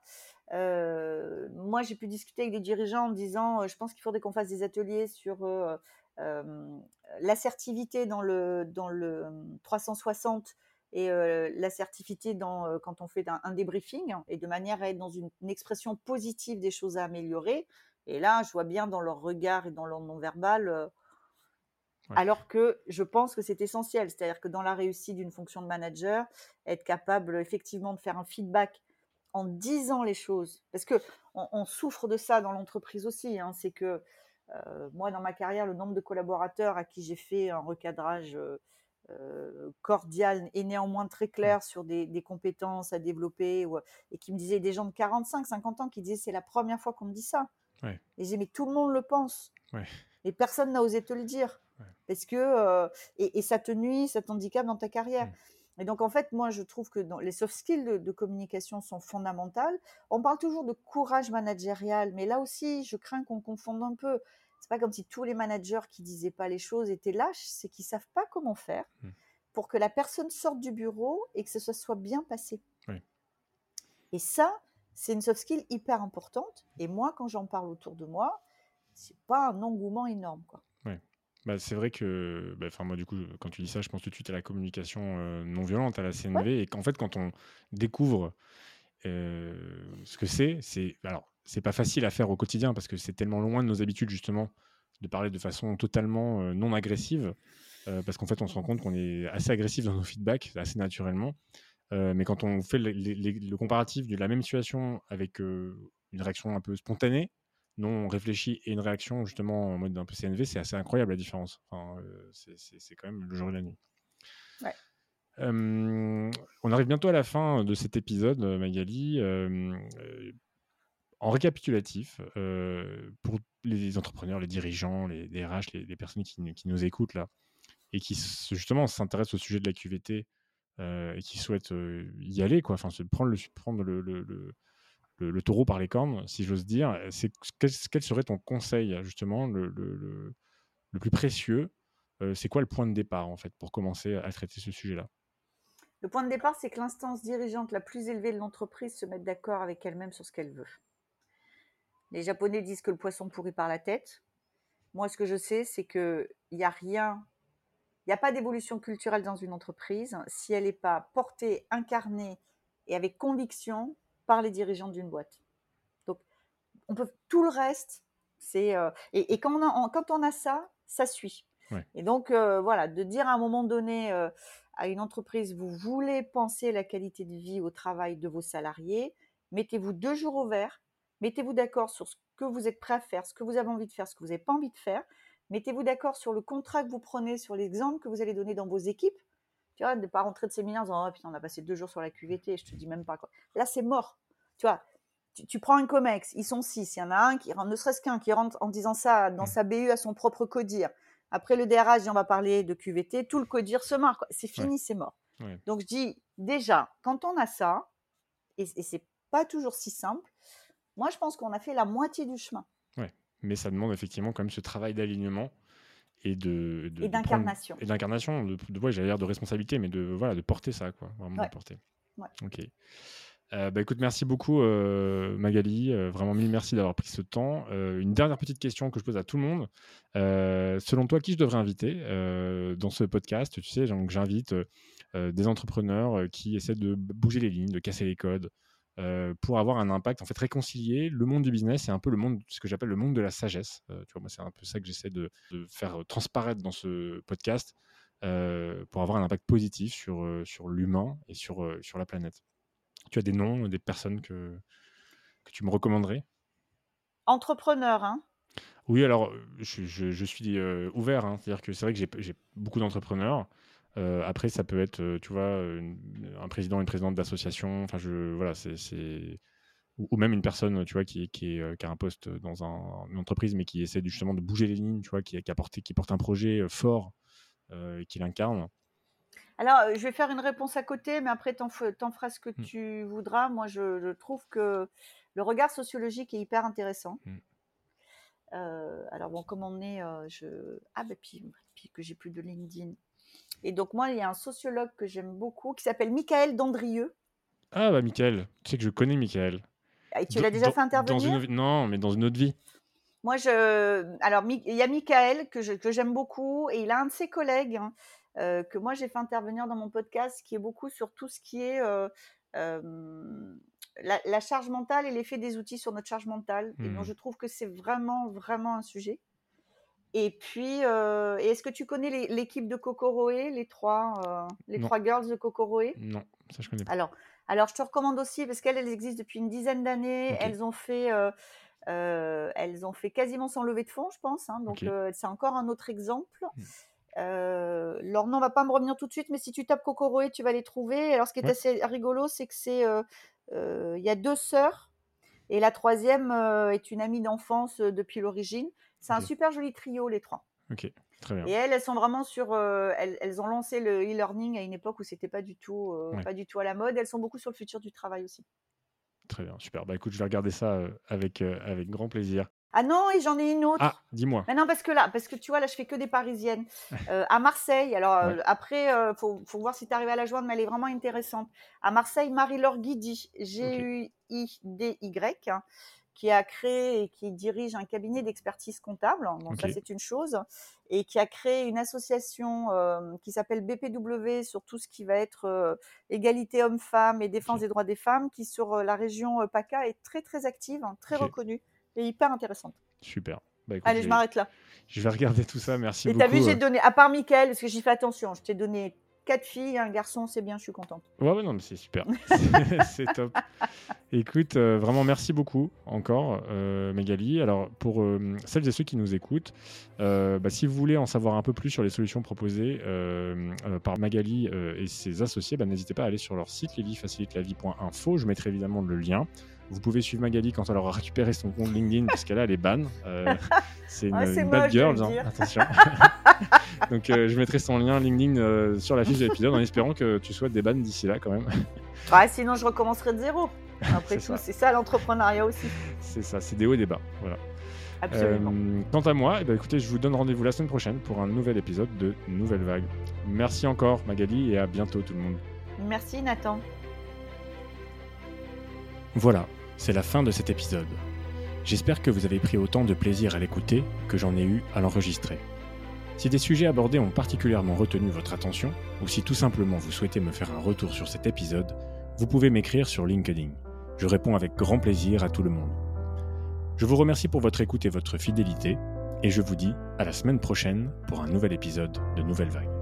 Euh, moi, j'ai pu discuter avec des dirigeants en me disant, euh, je pense qu'il faudrait qu'on fasse des ateliers sur euh, Euh, l'assertivité dans le, dans le trois cent soixante et euh, l'assertivité dans, euh, quand on fait un, un débriefing, hein, et de manière à être dans une, une expression positive des choses à améliorer. Et là, je vois bien dans leur regard et dans leur non-verbal, euh, ouais. alors que je pense que c'est essentiel. C'est-à-dire que dans la réussite d'une fonction de manager, être capable effectivement de faire un feedback en disant les choses. Parce qu'on on souffre de ça dans l'entreprise aussi, hein, c'est que Euh, moi, dans ma carrière, le nombre de collaborateurs à qui j'ai fait un recadrage euh, cordial et néanmoins très clair sur des, des compétences à développer, ou, et qui me disaient, des gens de quarante-cinq, cinquante ans qui disaient, c'est la première fois qu'on me dit ça. Ouais. Et j'ai dit, mais tout le monde le pense. Ouais. Et personne n'a osé te le dire. Ouais. Parce que, euh, et, et ça te nuit, ça t'handicape dans ta carrière. Ouais. Et donc, en fait, moi, je trouve que dans les soft skills de, de communication sont fondamentales. On parle toujours de courage managérial, mais là aussi, je crains qu'on confonde un peu. C'est pas comme si tous les managers qui disaient pas les choses étaient lâches, c'est qu'ils savent pas comment faire mmh. pour que la personne sorte du bureau et que ça soit bien passé. Oui. Et ça, c'est une soft skill hyper importante. Et moi, quand j'en parle autour de moi, c'est pas un engouement énorme, quoi. Bah, c'est vrai que, bah, moi du coup, quand tu dis ça, je pense tout de suite à la communication euh, non violente, à la C N V, ouais. et qu'en fait, quand on découvre euh, ce que c'est, c'est, alors, c'est pas facile à faire au quotidien parce que c'est tellement loin de nos habitudes justement de parler de façon totalement euh, non agressive, euh, parce qu'en fait, on se rend compte qu'on est assez agressif dans nos feedbacks, assez naturellement, euh, mais quand on fait le, le, le comparatif de la même situation avec euh, une réaction un peu spontanée, non réfléchi et une réaction justement en mode un peu C N V, c'est assez incroyable la différence. Enfin, euh, c'est, c'est, c'est quand même le jour et la nuit. Ouais. Euh, on arrive bientôt à la fin de cet épisode, Magali. Euh, euh, en récapitulatif, euh, pour les entrepreneurs, les dirigeants, les, les R H, les, les personnes qui, qui nous écoutent là et qui justement s'intéressent au sujet de la Q V T euh, et qui souhaitent euh, y aller, quoi. Enfin, se prendre le... Prendre le, le, le Le, le taureau par les cornes, si j'ose dire, c'est, quel, quel serait ton conseil, justement, le, le, le, le plus précieux ? euh, C'est quoi le point de départ, en fait, pour commencer à traiter ce sujet-là ? Le point de départ, c'est que l'instance dirigeante la plus élevée de l'entreprise se mette d'accord avec elle-même sur ce qu'elle veut. Les Japonais disent que le poisson pourrit par la tête. Moi, ce que je sais, c'est qu'il n'y a rien, il n'y a pas d'évolution culturelle dans une entreprise si elle n'est pas portée, incarnée et avec conviction par les dirigeants d'une boîte. Donc, on peut tout le reste, c'est euh, et, et quand on a en, quand on a ça, ça suit. Ouais. Et donc euh, voilà, de dire à un moment donné euh, à une entreprise, vous voulez penser la qualité de vie au travail de vos salariés, mettez-vous deux jours au vert, mettez-vous d'accord sur ce que vous êtes prêt à faire, ce que vous avez envie de faire, ce que vous n'avez pas envie de faire, mettez-vous d'accord sur le contrat que vous prenez, sur l'exemple que vous allez donner dans vos équipes. Tu vois, de ne pas rentrer de séminaire en disant « Oh putain, on a passé deux jours sur la Q V T, je te dis même pas quoi. » Là, c'est mort. Tu vois, tu, tu prends un COMEX, ils sont six, il y en a un, qui, ne serait-ce qu'un, qui rentre en disant ça dans sa B U à son propre codir. Après, le D R H dit « On va parler de Q V T », tout le codir se marre. Quoi. C'est fini, ouais. C'est mort. Ouais. Donc, je dis, déjà, quand on a ça, et, et c'est pas toujours si simple, moi, je pense qu'on a fait la moitié du chemin. Oui, mais ça demande effectivement quand même ce travail d'alignement. Et, de, de, et d'incarnation. De prendre, et d'incarnation, de, de, ouais, j'allais dire de responsabilité, mais de, voilà, de porter ça, quoi. Vraiment ouais. de porter. Ouais. Ok. Euh, bah, écoute, merci beaucoup euh, Magali, euh, vraiment mille merci d'avoir pris ce temps. Euh, une dernière petite question que je pose à tout le monde. Euh, selon toi, qui je devrais inviter euh, dans ce podcast? Tu sais, donc, j'invite euh, des entrepreneurs qui essaient de bouger les lignes, de casser les codes, euh, pour avoir un impact, en fait, réconcilier le monde du business et un peu le monde, ce que j'appelle le monde de la sagesse. Euh, tu vois, moi, c'est un peu ça que j'essaie de, de faire transparaître dans ce podcast, euh, pour avoir un impact positif sur, sur l'humain et sur, sur la planète. Tu as des noms, des personnes que, que tu me recommanderais? Entrepreneurs, hein? Oui, alors, je, je, je suis euh, ouvert. Hein. C'est-à-dire que c'est vrai que j'ai, j'ai beaucoup d'entrepreneurs. Euh, après, ça peut être, tu vois, une, un président, une présidente d'association. Enfin, je, voilà, c'est, c'est... Ou, ou même une personne, tu vois, qui, qui, est, qui a un poste dans un, une entreprise, mais qui essaie justement de bouger les lignes, tu vois, qui, qui, apporte, qui porte un projet fort euh, et qui l'incarne. Alors, je vais faire une réponse à côté, mais après, t'en, f- t'en feras ce que mmh. tu voudras. Moi, je, je trouve que le regard sociologique est hyper intéressant. Mmh. Euh, alors, bon, comme on est… Euh, je... Ah, ben, puis, puis que j'ai plus de LinkedIn. Et donc, moi, il y a un sociologue que j'aime beaucoup qui s'appelle Michael Dandrieux. Ah, bah, Michael. Tu sais que je connais Michael. Ah, et tu dans, l'as déjà dans, fait intervenir dans une... Non, mais dans une autre vie. Moi, je… Alors, il y a Michael que, je, que j'aime beaucoup et il a un de ses collègues… Hein, Euh, que moi j'ai fait intervenir dans mon podcast, qui est beaucoup sur tout ce qui est euh, euh, la, la charge mentale et l'effet des outils sur notre charge mentale. Mmh. Et donc je trouve que c'est vraiment, vraiment un sujet. Et puis, euh, et est-ce que tu connais les, l'équipe de Kokoroé, les trois, euh, les non. trois girls de Kokoroé? Non, ça je connais pas. Alors, alors je te recommande aussi parce qu'elles elles existent depuis une dizaine d'années. Okay. Elles ont fait. Euh, euh, elles ont fait quasiment sans lever de fonds, je pense. Hein, donc okay. euh, c'est encore un autre exemple. Mmh. Euh, leur nom va pas me revenir tout de suite, mais si tu tapes Kokoroé, tu vas les trouver. Alors, ce qui est ouais. assez rigolo, c'est que c'est il euh, euh, y a deux sœurs et la troisième euh, est une amie d'enfance euh, depuis l'origine. C'est okay. un super joli trio, les trois. Ok, très bien. Et elles, elles sont vraiment sur. Euh, elles, elles ont lancé le e-learning à une époque où c'était pas du tout, euh, ouais. pas du tout à la mode. Elles sont beaucoup sur le futur du travail aussi. Très bien, super. Bah écoute, je vais regarder ça euh, avec euh, avec grand plaisir. Ah non, et j'en ai une autre. Ah, dis-moi. Mais non, parce que là, parce que tu vois, là, je fais que des Parisiennes. Euh, à Marseille, alors ouais. euh, après, il euh, faut, faut voir si tu arrives à la joindre, mais elle est vraiment intéressante. À Marseille, Marie-Laure Guidi, G U I D Y, hein, qui a créé et qui dirige un cabinet d'expertise comptable. Donc okay. ça, c'est une chose. Et qui a créé une association euh, qui s'appelle B P W sur tout ce qui va être euh, égalité hommes-femmes et défense okay. des droits des femmes, qui sur euh, la région euh, PACA est très, très active, hein, très okay. reconnue. Et hyper intéressante. Super. Bah, écoute, allez, je m'arrête là. Je vais regarder tout ça, merci et beaucoup. Et t'as vu, j'ai donné, à part Mickaël, parce que j'y fais attention, je t'ai donné quatre filles, un garçon, c'est bien, je suis contente. Ouais, ouais, non, mais c'est super. c'est, c'est top. Écoute, euh, vraiment, merci beaucoup encore, euh, Magali. Alors, pour euh, celles et ceux qui nous écoutent, euh, bah, si vous voulez en savoir un peu plus sur les solutions proposées euh, euh, par Magali euh, et ses associés, bah, n'hésitez pas à aller sur leur site, lily facilite la vie point info. Je mettrai évidemment le lien. Vous pouvez suivre Magali quand elle aura récupéré son compte LinkedIn, puisqu'elle a les bannes. Euh, c'est une, ouais, c'est une bad girl, hein, attention. Donc, euh, je mettrai son lien LinkedIn euh, sur la fiche de l'épisode en espérant que tu souhaites des bannes d'ici là, quand même. Ouais, sinon, je recommencerai de zéro. Après c'est tout, ça. c'est ça l'entrepreneuriat aussi. C'est ça, c'est des hauts et des bas. Voilà. Absolument. Euh, quant à moi, eh bien, écoutez, je vous donne rendez-vous la semaine prochaine pour un nouvel épisode de Nouvelle Vague. Merci encore, Magali, et à bientôt, tout le monde. Merci, Nathan. Voilà, c'est la fin de cet épisode. J'espère que vous avez pris autant de plaisir à l'écouter que j'en ai eu à l'enregistrer. Si des sujets abordés ont particulièrement retenu votre attention, ou si tout simplement vous souhaitez me faire un retour sur cet épisode, vous pouvez m'écrire sur LinkedIn. Je réponds avec grand plaisir à tout le monde. Je vous remercie pour votre écoute et votre fidélité, et je vous dis à la semaine prochaine pour un nouvel épisode de Nouvelle Vague.